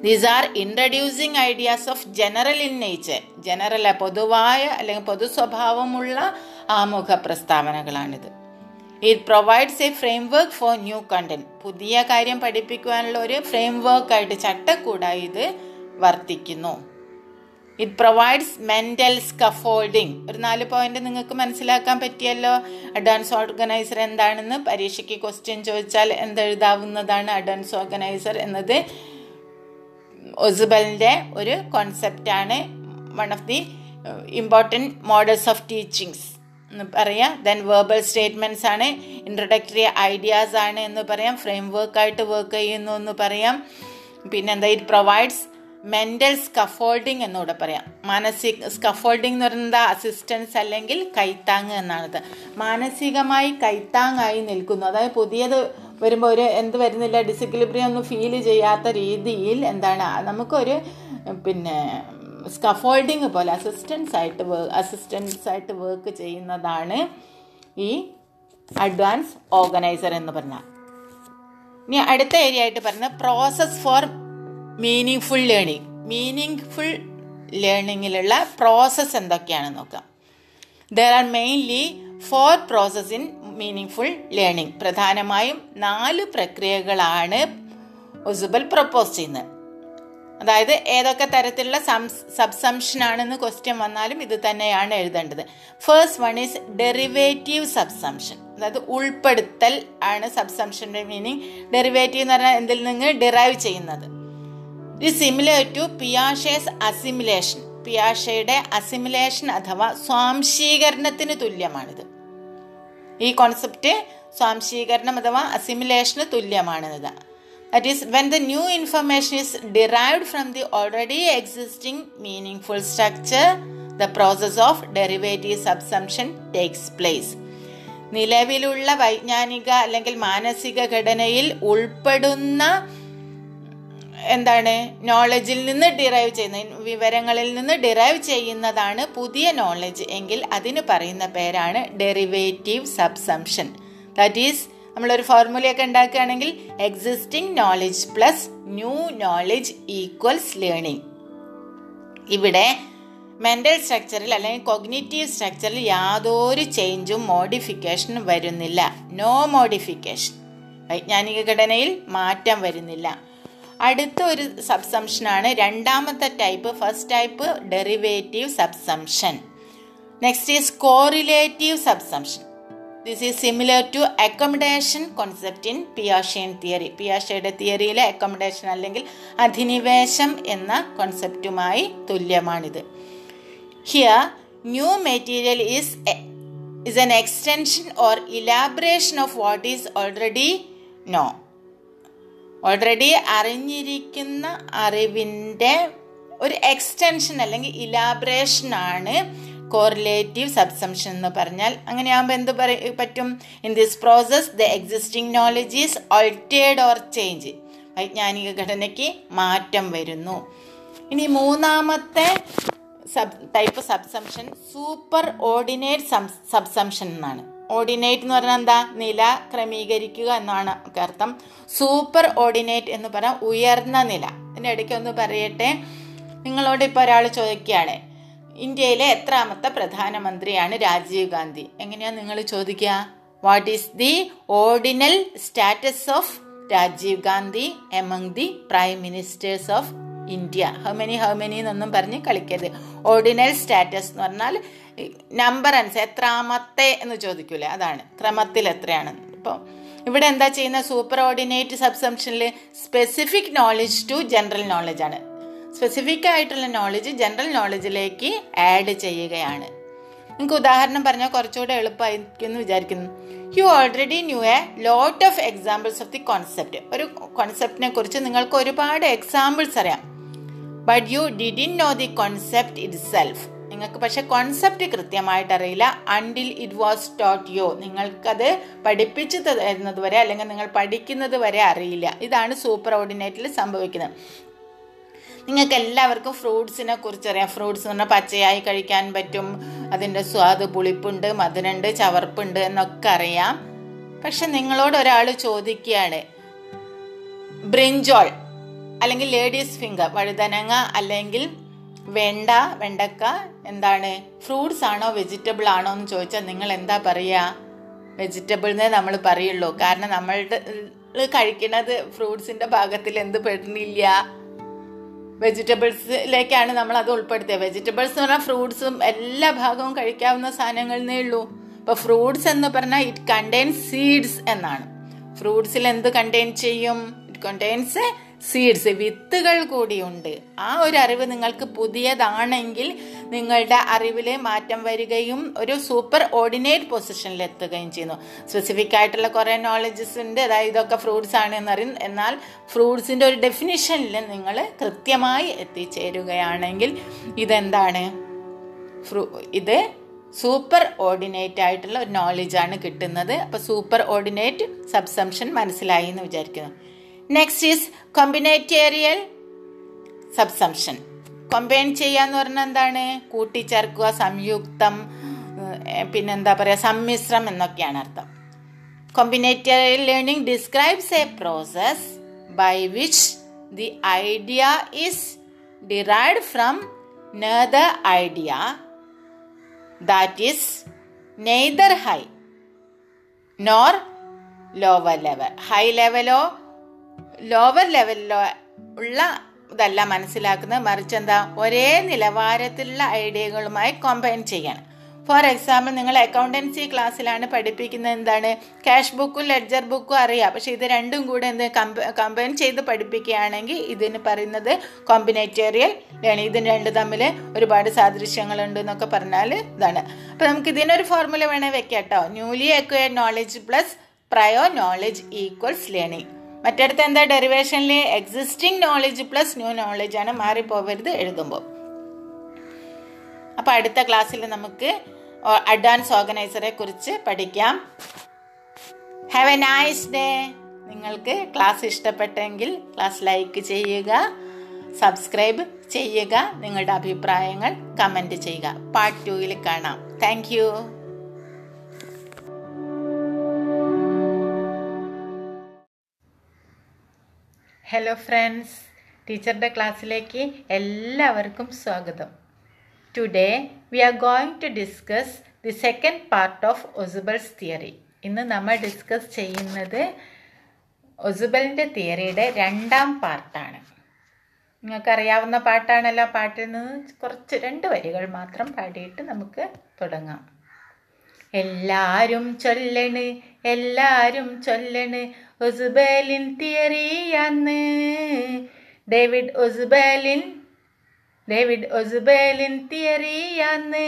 These are introducing ideas of general in nature. General, പൊതുവായ അല്ലെങ്കിൽ പൊതു സ്വഭാവമുള്ള ആമുഖ പ്രസ്താവനകളാണിത്. It provides a framework for new content. പുതിയ കാര്യം പഠിപ്പിക്കുവാനുള്ള ഒരു ഫ്രെയിംവർക്കായിട്ട് ചട്ടക്കൂടായി ഇത് വർത്തിക്കുന്നു. It provides mental scaffolding. ഒരു 4 പോയിന്റ് നിങ്ങൾക്ക് മനസ്സിലാക്കാൻ പറ്റിയല്ലോ. അഡ്വാൻസ് ഓർഗനൈസർ എന്താണെന്ന് പരീക്ഷയ്ക്ക് ക്വസ്റ്റ്യൻ ചോദിച്ചാൽ എന്തെഴുതാവുന്നതാണ് അഡ്വാൻസ് ഓർഗനൈസർ എന്നത്. ഒസുബലിൻ്റെ ഒരു കോൺസെപ്റ്റാണ്, one of the important models of teachings എന്ന് പറയാം. ദെൻ വേർബൽ സ്റ്റേറ്റ്മെൻറ്റ്സ് ആണ്, ഇൻട്രൊഡക്ടറി ഐഡിയാസ് ആണ് എന്ന് പറയാം, ഫ്രെയിം വർക്കായിട്ട് വർക്ക് ചെയ്യുന്നു എന്ന് പറയാം. പിന്നെന്താ, ഇറ്റ് പ്രൊവൈഡ്സ് മെൻ്റൽ സ്കഫോൾഡിങ് എന്നൂടെ പറയാം. മാനസിക സ്കഫോൾഡിംഗ് എന്ന് പറയുന്നത് അസിസ്റ്റൻസ് അല്ലെങ്കിൽ കൈത്താങ് എന്നാണത്. മാനസികമായി കൈത്താങ്ങായി നിൽക്കുന്നു, അതായത് പുതിയത് വരുമ്പോൾ ഒരു എന്ത് വരുന്നില്ല, ഡിസിക്ലിബ്രിയ ഒന്നും ഫീൽ ചെയ്യാത്ത രീതിയിൽ എന്താണ് നമുക്കൊരു പിന്നെ സ്കഫോൾഡിങ് പോലെ അസിസ്റ്റൻസ് ആയിട്ട് വർക്ക് ചെയ്യുന്നതാണ് ഈ അഡ്വാൻസ് ഓർഗനൈസർ എന്ന് പറഞ്ഞാൽ. ഇനി അടുത്ത ഏരിയ ആയിട്ട് പറഞ്ഞത് പ്രോസസ് ഫോർ മീനിങ് ഫുൾ ലേണിങ്ങിലുള്ള പ്രോസസ്സ് എന്തൊക്കെയാണെന്ന് നോക്കാം. There are mainly 4 process in meaningful learning. പ്രധാനമായും 4 പ്രക്രിയകളാണ് ഒസുബൽ പ്രപ്പോസ് ചെയ്യുന്നത്. അതായത് ഏതൊക്കെ തരത്തിലുള്ള സബ്സംഷനാണെന്ന് ക്വസ്റ്റ്യൻ വന്നാലും ഇത് തന്നെയാണ് എഴുതേണ്ടത്. First one is derivative subsumption. അതായത് ഉൾപ്പെടുത്തൽ ആണ് സബ്സംഷൻ്റെ മീനിങ്. ഡെറിവേറ്റീവ് എന്ന് പറഞ്ഞാൽ എന്തിൽ നിന്ന് ഡിറൈവ് ചെയ്യുന്നത്. ഇത് സിമിലർ ടു പിയാഷേസ് അസിമിലേഷൻ. പിയാഷയുടെ അസിമിലേഷൻ അഥവാ സ്വാംശീകരണത്തിന് തുല്യമാണിത്. ഈ കോൺസെപ്റ്റ് സ്വാംശീകരണം അഥവാ അസിമിലേഷന് തുല്യമാണെന്നത്. That is when the new information is derived from the already existing meaningful structure the process of derivative subsumption takes place. നിലവിലുള്ള വൈജ്ഞാനിക അല്ലെങ്കിൽ മാനസിക ഘടനയിൽ ഉൾപ്പെടുന്ന എന്താണ് നോളജിൽ നിന്ന് ഡിറൈവ് ചെയ്യുന്ന വിവരങ്ങളിൽ നിന്ന് ഡിറൈവ് ചെയ്യുന്നതാണ് പുതിയ നോളജ് എങ്കിൽ അതിന് പറയുന്ന പേരാണ് ഡെറിവേറ്റീവ് സബ്സംഷൻ. ദാറ്റ് ഈസ് നമ്മളൊരു ഫോർമുലയൊക്കെ ഉണ്ടാക്കുകയാണെങ്കിൽ existing knowledge plus new knowledge equals learning. ഇവിടെ മെൻ്റൽ സ്ട്രക്ചറിൽ അല്ലെങ്കിൽ കോഗ്നിറ്റീവ് സ്ട്രക്ചറിൽ യാതൊരു ചേഞ്ചും മോഡിഫിക്കേഷനും വരുന്നില്ല. No modification. വൈജ്ഞാനിക ഘടനയിൽ മാറ്റം വരുന്നില്ല. അടുത്ത ഒരു സബ്സംഷനാണ് രണ്ടാമത്തെ type. First type derivative subsumption. Next is correlative subsumption. This is similar to accommodation concept in പിയാഷെൻ തിയറി. പിയാഷെയുടെ തിയറിയിലെ അക്കോമഡേഷൻ അല്ലെങ്കിൽ അധിനിവേശം എന്ന കോൺസെപ്റ്റുമായി തുല്യമാണിത്. Here new material is an extension or elaboration of what is already no. Already അറിഞ്ഞിരിക്കുന്ന അറിവിൻ്റെ ഒരു എക്സ്റ്റെൻഷൻ അല്ലെങ്കിൽ ഇലാബറേഷനാണ് കോറിലേറ്റീവ് സബ്സംഷൻ എന്ന് പറഞ്ഞാൽ. അങ്ങനെയാകുമ്പോൾ എന്ത് പറ്റും? In this process the existing knowledge is altered or change. വൈജ്ഞാനിക ഘടനയ്ക്ക് മാറ്റം വരുന്നു. ഇനി മൂന്നാമത്തെ type subsumption superordinate subsumption എന്നാണ്. ഓർഡിനേറ്റ് എന്ന് പറഞ്ഞാൽ എന്താ? നില ക്രമീകരിക്കുക എന്നാണ് അർത്ഥം. സൂപ്പർ ഓർഡിനേറ്റ് എന്ന് പറഞ്ഞാൽ ഉയർന്ന നില. ഇതിൻ്റെ ഇടയ്ക്ക് ഒന്ന് പറയട്ടെ, നിങ്ങളോട് ഇപ്പോൾ ഒരാൾ ചോദിക്കുകയാണ് ഇന്ത്യയിലെ എത്രാമത്തെ പ്രധാനമന്ത്രിയാണ് രാജീവ് ഗാന്ധി? എങ്ങനെയാണ് നിങ്ങൾ ചോദിക്കുക? What is the ordinal status of Rajiv Gandhi among the prime ministers of India? How many എന്നൊന്നും പറഞ്ഞ് കളിക്കരുത്. ഓർഡിനൽ സ്റ്റാറ്റസ് എന്ന് പറഞ്ഞാൽ നമ്പർ അനുസരിച്ച് എത്രാമത്തെ എന്ന് ചോദിക്കൂലേ, അതാണ് ക്രമത്തിൽ എത്രയാണ്. ഇപ്പോൾ ഇവിടെ എന്താ ചെയ്യുന്ന സൂപ്പർ ഓർഡിനേറ്റ് സബ്സംഷനിൽ സ്പെസിഫിക് നോളജ് ടു ജനറൽ നോളജാണ്. സ്പെസിഫിക് ആയിട്ടുള്ള നോളജ് ജനറൽ നോളജിലേക്ക് ആഡ് ചെയ്യുകയാണ്. നിങ്ങൾക്ക് ഉദാഹരണം പറഞ്ഞാൽ കുറച്ചുകൂടെ എളുപ്പമായിരിക്കും എന്ന് വിചാരിക്കുന്നു. You already knew a lot of examples of the concept. ഒരു കോൺസെപ്റ്റിനെ കുറിച്ച് നിങ്ങൾക്ക് ഒരുപാട് എക്സാമ്പിൾസ് അറിയാം. But you didn't know the concept itself. നിങ്ങൾക്ക് പക്ഷെ കോൺസെപ്റ്റ് കൃത്യമായിട്ട് അറിയില്ല. Until it was taught you. നിങ്ങൾക്കത് പഠിപ്പിച്ചു തരുന്നത് വരെ അല്ലെങ്കിൽ നിങ്ങൾ പഠിക്കുന്നത് വരെ അറിയില്ല. ഇതാണ് സൂപ്പർ ഓർഡിനേറ്റിൽ സംഭവിക്കുന്നത്. നിങ്ങൾക്ക് എല്ലാവർക്കും ഫ്രൂട്ട്സിനെ കുറിച്ച് അറിയാം. ഫ്രൂട്ട്സ് എന്ന് പറഞ്ഞാൽ പച്ചയായി കഴിക്കാൻ പറ്റും, അതിൻ്റെ സ്വാദ് പുളിപ്പുണ്ട്, മധുരമുണ്ട്, ചവർപ്പുണ്ട് എന്നൊക്കെ അറിയാം. പക്ഷെ നിങ്ങളോട് ഒരാൾ ചോദിക്കുകയാണ് ബ്രിഞ്ചോൾ അല്ലെങ്കിൽ ലേഡീസ് ഫിംഗർ, വഴുതനങ്ങ അല്ലെങ്കിൽ വെണ്ട, വെണ്ടക്ക എന്താണ്, ഫ്രൂട്ട്സ് ആണോ വെജിറ്റബിൾ ആണോ എന്ന് ചോദിച്ചാൽ നിങ്ങൾ എന്താ പറയുക? വെജിറ്റബിളിനെ നമ്മൾ പറയുള്ളൂ. കാരണം നമ്മളുടെ കഴിക്കുന്നത് ഫ്രൂട്ട്സിൻ്റെ ഭാഗത്തിൽ എന്ത് പെടുന്നില്ല, വെജിറ്റബിൾസിലേക്കാണ് നമ്മൾ അത് ഉൾപ്പെടുത്തിയത്. വെജിറ്റബിൾസ് എന്ന് പറഞ്ഞാൽ ഫ്രൂട്ട്സും എല്ലാ ഭാഗവും കഴിക്കാവുന്ന സാധനങ്ങളെന്നേ ഉള്ളൂ. ഇപ്പോൾ ഫ്രൂട്ട്സ് എന്ന് പറഞ്ഞാൽ ഇറ്റ് കണ്ടെയ്ൻസ് സീഡ്സ് എന്നാണ്. ഫ്രൂട്ട്സിൽ എന്ത് കണ്ടെയ്ൻ ചെയ്യും? It contains seeds. വിത്തുകൾ കൂടിയുണ്ട്. ആ ഒരു അറിവ് നിങ്ങൾക്ക് പുതിയതാണെങ്കിൽ നിങ്ങളുടെ അറിവിൽ മാറ്റം വരികയും ഒരു സൂപ്പർ ഓർഡിനേറ്റ് പൊസിഷനിലെത്തുകയും ചെയ്യുന്നു. സ്പെസിഫിക് ആയിട്ടുള്ള കുറേ നോളജസ് ഉണ്ട്, അതായത് ഇതൊക്കെ ഫ്രൂട്ട്സ് ആണ് എന്നറിയും. എന്നാൽ ഫ്രൂട്ട്സിൻ്റെ ഒരു ഡെഫിനിഷനിൽ നിങ്ങൾ കൃത്യമായി എത്തിച്ചേരുകയാണെങ്കിൽ ഇതെന്താണ്, ഇത് സൂപ്പർ ഓർഡിനേറ്റ് ആയിട്ടുള്ള ഒരു നോളജാണ് കിട്ടുന്നത്. അപ്പോൾ സൂപ്പർ ഓർഡിനേറ്റ് സബ്സംഷൻ മനസ്സിലായി എന്ന് വിചാരിക്കുന്നു. Next is combinatorial subsumption. Combine ചെയ്യാന്ന് പറഞ്ഞാൽ എന്താണ്? കൂട്ടിച്ചേർക്കുക, സംയുക്തം, പിന്നെന്താ പറയുക, സമ്മിശ്രം എന്നൊക്കെയാണ് അർത്ഥം. Combinatorial learning describes a process by which the idea is derived from another idea that is neither high nor lower level. High ലെവലോ ലോവർ ലെവലിലോ ഉള്ള ഇതല്ല മനസ്സിലാക്കുന്നത്, മറിച്ച് എന്താ, ഒരേ നിലവാരത്തിലുള്ള ഐഡിയകളുമായി കമ്പൈൻ ചെയ്യണം. ഫോർ എക്സാമ്പിൾ, നിങ്ങൾ അക്കൗണ്ടൻസി ക്ലാസ്സിലാണ് പഠിപ്പിക്കുന്നത്, എന്താണ്, ക്യാഷ് ബുക്കും ലെഡ്ജർ ബുക്കും അറിയാം, പക്ഷെ ഇത് രണ്ടും കൂടെ എന്ത് കമ്പൈൻ ചെയ്ത് പഠിപ്പിക്കുകയാണെങ്കിൽ ഇതിന് പറയുന്നത് കോമ്പിനേറ്റേറിയൽ ലേണിംഗ്. ഇതിന് രണ്ട് തമ്മിൽ ഒരുപാട് സാദൃശ്യങ്ങളുണ്ട് എന്നൊക്കെ പറഞ്ഞാൽ ഇതാണ്. അപ്പോൾ നമുക്ക് ഇതിനൊരു ഫോർമുല വേണമെങ്കിൽ വെക്കാം കേട്ടോ. Newly acquired knowledge plus prior knowledge equals learning. മറ്റടുത്ത് എന്താ, ഡെറിവേഷനിൽ existing knowledge plus new knowledge ആണ്, മാറിപ്പോവരുത് എഴുതുമ്പോൾ. അപ്പോൾ അടുത്ത ക്ലാസ്സിൽ നമുക്ക് അഡ്വാൻസ് ഓർഗനൈസറെ കുറിച്ച് പഠിക്കാം. Have a nice day. നിങ്ങൾക്ക് ക്ലാസ് ഇഷ്ടപ്പെട്ടെങ്കിൽ ക്ലാസ് ലൈക്ക് ചെയ്യുക, സബ്സ്ക്രൈബ് ചെയ്യുക, നിങ്ങളുടെ അഭിപ്രായങ്ങൾ കമൻറ്റ് ചെയ്യുക. പാർട്ട് 2-ൽ കാണാം. താങ്ക്. ഹലോ ഫ്രണ്ട്സ്, ടീച്ചറുടെ ക്ലാസ്സിലേക്ക് എല്ലാവർക്കും സ്വാഗതം. Today we are going to discuss the second part of Ausubel's theory. ഇന്ന് നമ്മൾ ഡിസ്കസ് ചെയ്യുന്നത് ഒസുബലിൻ്റെ തിയറിയുടെ രണ്ടാം പാർട്ടാണ്. നിങ്ങൾക്കറിയാവുന്ന പാർട്ടാണല്ലോ. പാട്ടിൽ നിന്ന് കുറച്ച് 2 വരികൾ മാത്രം പാടിയിട്ട് നമുക്ക് തുടങ്ങാം. എല്ലാരും ചൊല്ലണ്, എല്ലാരും ചൊല്ലണ് ഒസുബലിൻ തിയറിയാന്ന്. ഡേവിഡ് ഒസുബലിൻ തിയറിയാന്ന്.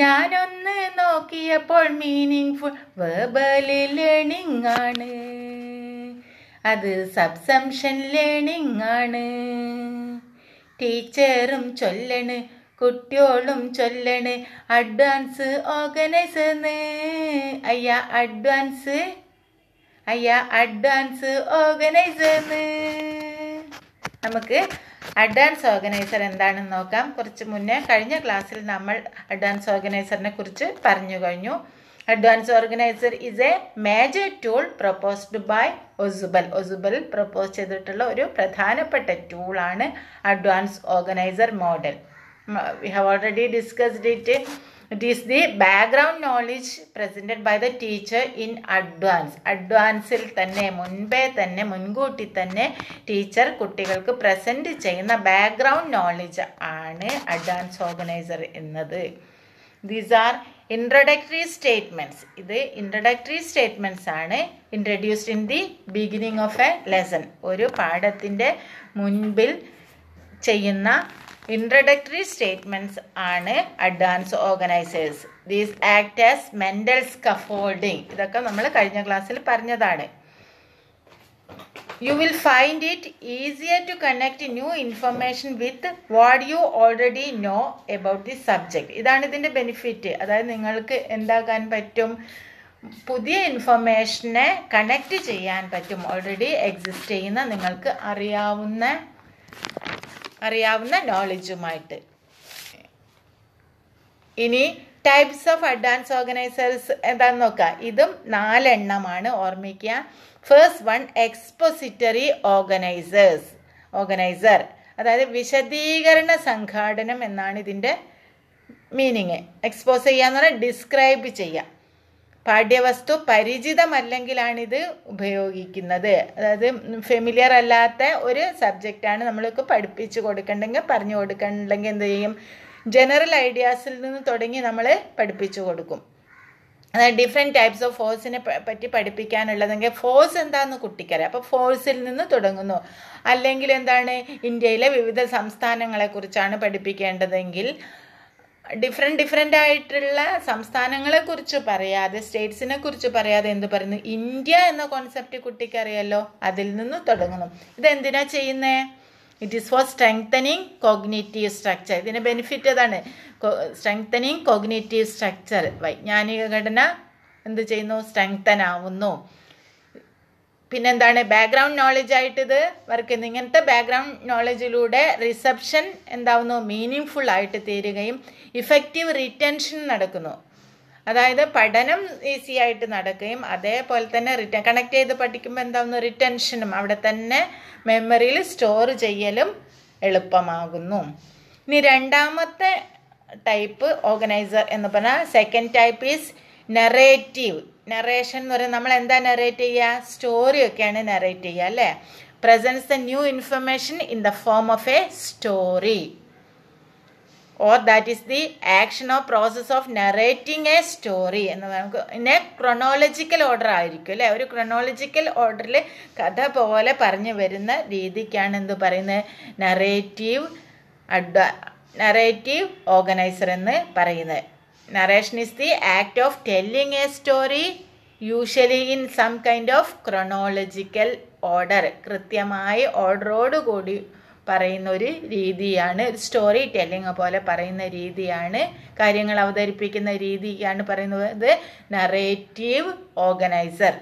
ഞാനൊന്ന് നോക്കിയപ്പോൾ മീനിങ് ഫുൾ വെർബല് ലേണിംഗ് ആണ്, അത് സബ്സംഷൻ ലേണിംഗ് ആണ്. ടീച്ചറും ചൊല്ലണ്, കുട്ടിയോളും ചൊല്ലണ് അഡ്വാൻസ് ഓർഗനൈസർന്ന്. അയ്യ അഡ്വാൻസ് ഓർഗനൈസർന്ന്. നമുക്ക് അഡ്വാൻസ് ഓർഗനൈസർ എന്താണെന്ന് നോക്കാം. കുറച്ച് മുന്നേ കഴിഞ്ഞ ക്ലാസ്സിൽ നമ്മൾ അഡ്വാൻസ് ഓർഗനൈസറിനെ കുറിച്ച് പറഞ്ഞു കഴിഞ്ഞു. Advance organiser is a major tool proposed by Ausubel. Ausubel propose ചെയ്തിട്ടുള്ള ഒരു പ്രധാനപ്പെട്ട ടൂളാണ് advance organiser model. We have already discussed it. It is the background knowledge presented by the teacher in advance. Advance-il thanne, munbe thanne, munkooti thanne teacher kuttikalkku present cheyyunna background knowledge aanu advance organizer ennathu. These are introductory statements. Idu introductory statements aanu introduced in the beginning of a lesson. Oru paadathinte munbil ചെയ്യുന്ന introductory statements ആണ് advance organisers. These act as mental scaffolding. ഇതൊക്കെ നമ്മൾ കഴിഞ്ഞ ക്ലാസ്സിൽ പറഞ്ഞതാണ്. You will find it easier to connect new information with what you already know about the subject. ഇതാണ് ഇതിൻ്റെ benefit. അതായത് നിങ്ങൾക്ക് എന്താക്കാൻ പറ്റും, പുതിയ ഇൻഫർമേഷനെ കണക്റ്റ് ചെയ്യാൻ പറ്റും. ഓൾറെഡി എക്സിസ്റ്റ് ചെയ്യുന്ന നിങ്ങൾക്ക് അറിയാവുന്ന നോളജുമായിട്ട്. ഇനി ടൈപ്സ് ഓഫ് അഡ്വാൻസ് ഓർഗനൈസേഴ്സ് എന്താണെന്ന് നോക്കാം. ഇതും 4 എണ്ണമാണ്, ഓർമ്മിക്കുക. ഫസ്റ്റ് വൺ, എക്സ്പോസിറ്ററി ഓർഗനൈസർ, അതായത് വിശദീകരണ സംഘാടനം എന്നാണ് ഇതിൻ്റെ മീനിങ്. എക്സ്പോസ് ചെയ്യാന്ന് പറഞ്ഞാൽ ഡിസ്ക്രൈബ് ചെയ്യാം. പാഠ്യവസ്തു പരിചിതമല്ലെങ്കിലാണിത് ഉപയോഗിക്കുന്നത്. അതായത് ഫെമിലിയർ അല്ലാത്ത ഒരു സബ്ജക്റ്റാണ് നമ്മൾക്ക് പഠിപ്പിച്ചു കൊടുക്കണ്ടെങ്കിൽ, പറഞ്ഞു കൊടുക്കണ്ടെങ്കിൽ എന്ത് ചെയ്യും, ജനറൽ ഐഡിയാസിൽ നിന്ന് തുടങ്ങി നമ്മൾ പഠിപ്പിച്ചു കൊടുക്കും. അതായത് ഡിഫറെൻറ്റ് ടൈപ്സ് ഓഫ് ഫോഴ്സിനെ പറ്റി പഠിപ്പിക്കാനുള്ളതെങ്കിൽ ഫോഴ്സ് എന്താണെന്ന് കുട്ടിക്കറിയാം, അപ്പോൾ ഫോഴ്സിൽ നിന്ന് തുടങ്ങുന്നു. അല്ലെങ്കിൽ എന്താണ്, ഇന്ത്യയിലെ വിവിധ സംസ്ഥാനങ്ങളെക്കുറിച്ചാണ് പഠിപ്പിക്കേണ്ടതെങ്കിൽ ഡിഫറെൻ്റ് ആയിട്ടുള്ള സംസ്ഥാനങ്ങളെക്കുറിച്ച് പറയാതെ, സ്റ്റേറ്റ്സിനെ കുറിച്ച് പറയാതെ എന്ത് പറയുന്നു, ഇന്ത്യ എന്ന കോൺസെപ്റ്റ് കുട്ടിക്കറിയാലോ, അതിൽ നിന്ന് തുടങ്ങുന്നു. ഇതെന്തിനാ ചെയ്യുന്നത്? It is for strengthening cognitive structure. ഇതിൻ്റെ ബെനിഫിറ്റ് അതാണ്, സ്ട്രെങ്തനിങ് കോഗ്നേറ്റീവ് സ്ട്രക്ചർ. വൈജ്ഞാനിക ഘടന എന്ത് ചെയ്യുന്നു, സ്ട്രെങ്തൻ ആവുന്നു. പിന്നെന്താണ്, ബാക്ക്ഗ്രൗണ്ട് നോളജായിട്ട് ഇത് വർക്ക് ചെയ്യുന്നു. ഇങ്ങനത്തെ ബാക്ക്ഗ്രൗണ്ട് നോളജിലൂടെ റിസപ്ഷൻ എന്താവുന്നു, മീനിങ് ഫുൾ ആയിട്ട് തീരുകയും ഇഫക്റ്റീവ് റിറ്റൻഷൻ നടക്കുന്നു. അതായത് പഠനം ഈസി ആയിട്ട് നടക്കുകയും അതേപോലെ തന്നെ കണക്ട് ചെയ്ത് പഠിക്കുമ്പോൾ എന്താവുന്നു, റിറ്റൻഷനും അവിടെ തന്നെ മെമ്മറിയിൽ സ്റ്റോർ ചെയ്യലും എളുപ്പമാകുന്നു. ഇനി രണ്ടാമത്തെ ടൈപ്പ് ഓർഗനൈസർ എന്ന് പറഞ്ഞാൽ, second type is narrative. Narration എന്ന് പറയുന്നത് നമ്മൾ എന്താ നറേറ്റ് ചെയ്യുക, സ്റ്റോറിയൊക്കെയാണ് നറേറ്റ് ചെയ്യുക അല്ലേ. Presents the new information in the form of a story. Or that is the action or process of narrating a story. എന്ന് നമുക്ക് ഇന്നെ ക്രൊണോളജിക്കൽ ഓർഡർ ആയിരിക്കും അല്ലേ. ഒരു ക്രൊണോളജിക്കൽ ഓർഡറിൽ കഥ പോലെ പറഞ്ഞു വരുന്ന രീതിക്കാണ് എന്ത് പറയുന്നത്, നറേറ്റീവ് ഓർഗനൈസർ എന്ന് പറയുന്നത്. Narration is the act of telling a story usually in some kind of chronological order. കൃത്യമായി ഓർഡറോടുകൂടി പറയുന്ന ഒരു രീതിയാണ്, ഒരു സ്റ്റോറി ടെല്ലിങ് പോലെ പറയുന്ന രീതിയാണ്, കാര്യങ്ങൾ അവതരിപ്പിക്കുന്ന രീതിയാണ് പറയുന്നത് നറേറ്റീവ് ഓർഗനൈസർ.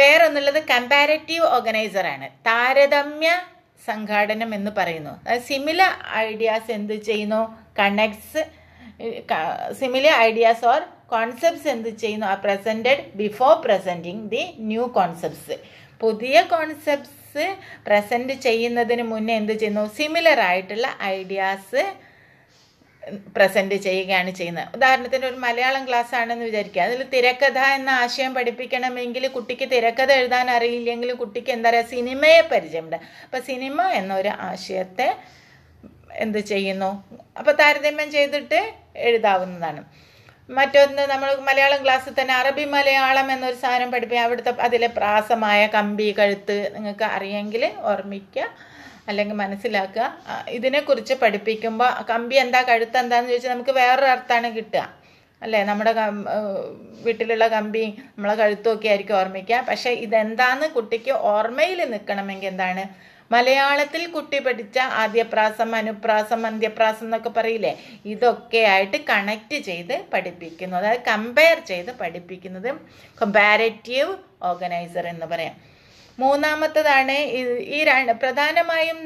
വേറൊന്നുള്ളത് കമ്പാരറ്റീവ് ഓർഗനൈസറാണ്, താരതമ്യ സംഘാടനം എന്ന് പറയുന്നു. അതായത് സിമിലർ ഐഡിയാസ് എന്ത് ചെയ്യുന്നു, connects. Similar ideas or concepts എന്ത് ചെയ്യുന്നു, are presented before presenting the new concepts. പുതിയ കോൺസെപ്റ്റ്സ് പ്രസൻറ്റ് ചെയ്യുന്നതിന് മുന്നേ എന്ത് ചെയ്യുന്നു, സിമിലർ ആയിട്ടുള്ള ഐഡിയാസ് പ്രസൻറ്റ് ചെയ്യുകയാണ് ചെയ്യുന്നത്. ഉദാഹരണത്തിന് ഒരു മലയാളം ക്ലാസ് ആണെന്ന് വിചാരിക്കുക. അതിൽ തിരക്കഥ എന്ന ആശയം പഠിപ്പിക്കണമെങ്കിൽ കുട്ടിക്ക് തിരക്കഥ എഴുതാൻ അറിയില്ലെങ്കിൽ കുട്ടിക്ക് എന്താ പറയുക, സിനിമയെ പരിചയമുണ്ട്. അപ്പോൾ സിനിമ എന്നൊരു ആശയത്തെ എന്ത് ചെയ്യുന്നു, അപ്പോൾ താരതമ്യം ചെയ്തിട്ട് എഴുതാവുന്നതാണ്. മറ്റൊന്ന്, നമ്മൾ മലയാളം ക്ലാസ്സിൽ തന്നെ അറബി മലയാളം എന്നൊരു സാധനം പഠിപ്പിക്കുക. അവിടുത്തെ അതിലെ പ്രാസമായ കമ്പി കഴുത്ത് നിങ്ങൾക്ക് അറിയാമെങ്കിൽ ഓർമ്മിക്കുക, അല്ലെങ്കിൽ മനസ്സിലാക്കുക. ഇതിനെക്കുറിച്ച് പഠിപ്പിക്കുമ്പോൾ കമ്പി എന്താ, കഴുത്ത് എന്താണെന്ന് ചോദിച്ചാൽ നമുക്ക് വേറൊരു അർത്ഥമാണ് കിട്ടുക അല്ലേ. നമ്മുടെ വീട്ടിലുള്ള കമ്പി നമ്മളെ കഴുത്തൊക്കെ ആയിരിക്കും ഓർമ്മിക്കുക. പക്ഷേ ഇതെന്താണെന്ന് കുട്ടിക്ക് ഓർമ്മയിൽ നിൽക്കണമെങ്കിൽ എന്താണ്, മലയാളത്തിൽ കുട്ടി പഠിച്ച ആദ്യപ്രാസം, അനുപ്രാസം, അന്ത്യപ്രാസം എന്നൊക്കെ പറയില്ലേ, ഇതൊക്കെ ആയിട്ട് കണക്റ്റ് ചെയ്ത് പഠിപ്പിക്കുന്നു. അതായത് കമ്പയർ ചെയ്ത് പഠിപ്പിക്കുന്നത് കമ്പാരറ്റീവ് ഓർഗനൈസർ എന്ന് പറയാം. മൂന്നാമത്തതാണ് ഈ പ്രധാനമായും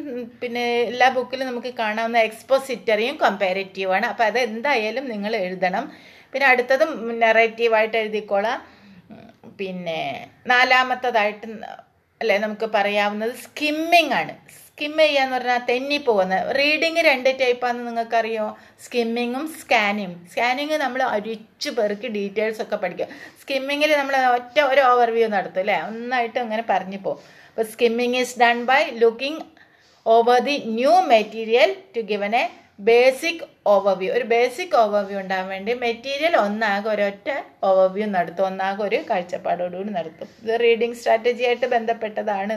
പിന്നെ എല്ലാ ബുക്കിലും നമുക്ക് കാണാവുന്ന എക്സ്പോസിറ്ററിയും കമ്പാരറ്റീവാണ്. അപ്പോൾ അത് എന്തായാലും നിങ്ങൾ എഴുതണം. പിന്നെ അടുത്തതും നറേറ്റീവായിട്ട് എഴുതിക്കോളാം. പിന്നെ നാലാമത്തതായിട്ട് അല്ലേ നമുക്ക് പറയാവുന്നത് സ്കിമ്മിങ് ആണ്. സ്കിം ചെയ്യാന്ന് പറഞ്ഞാൽ തെന്നിപ്പോകുന്ന. റീഡിങ് 2 ടൈപ്പാണെന്ന് നിങ്ങൾക്കറിയോ, സ്കിമ്മിങ്ങും സ്കാനിങ്ങും. സ്കാനിങ് നമ്മൾ അരിച്ചു പേർക്ക് ഡീറ്റെയിൽസ് ഒക്കെ പഠിക്കും. സ്കിമ്മിങ്ങിൽ നമ്മൾ ഒരു ഓവർവ്യൂ നടത്തും അല്ലേ, ഒന്നായിട്ട് അങ്ങനെ പറഞ്ഞു പോകും. അപ്പോൾ skimming is done by looking over the new material to given a basic overview. ഒരു ബേസിക് ഓവർവ്യൂ ഉണ്ടാകാൻ വേണ്ടി മെറ്റീരിയൽ ഒന്നാകെ ഒരൊറ്റ ഓവർവ്യൂ നടത്തും, ഒന്നാകെ ഒരു കാഴ്ചപ്പാടോടുകൂടി നടത്തും. ഇത് റീഡിങ് സ്ട്രാറ്റജിയായിട്ട് ബന്ധപ്പെട്ടതാണ്.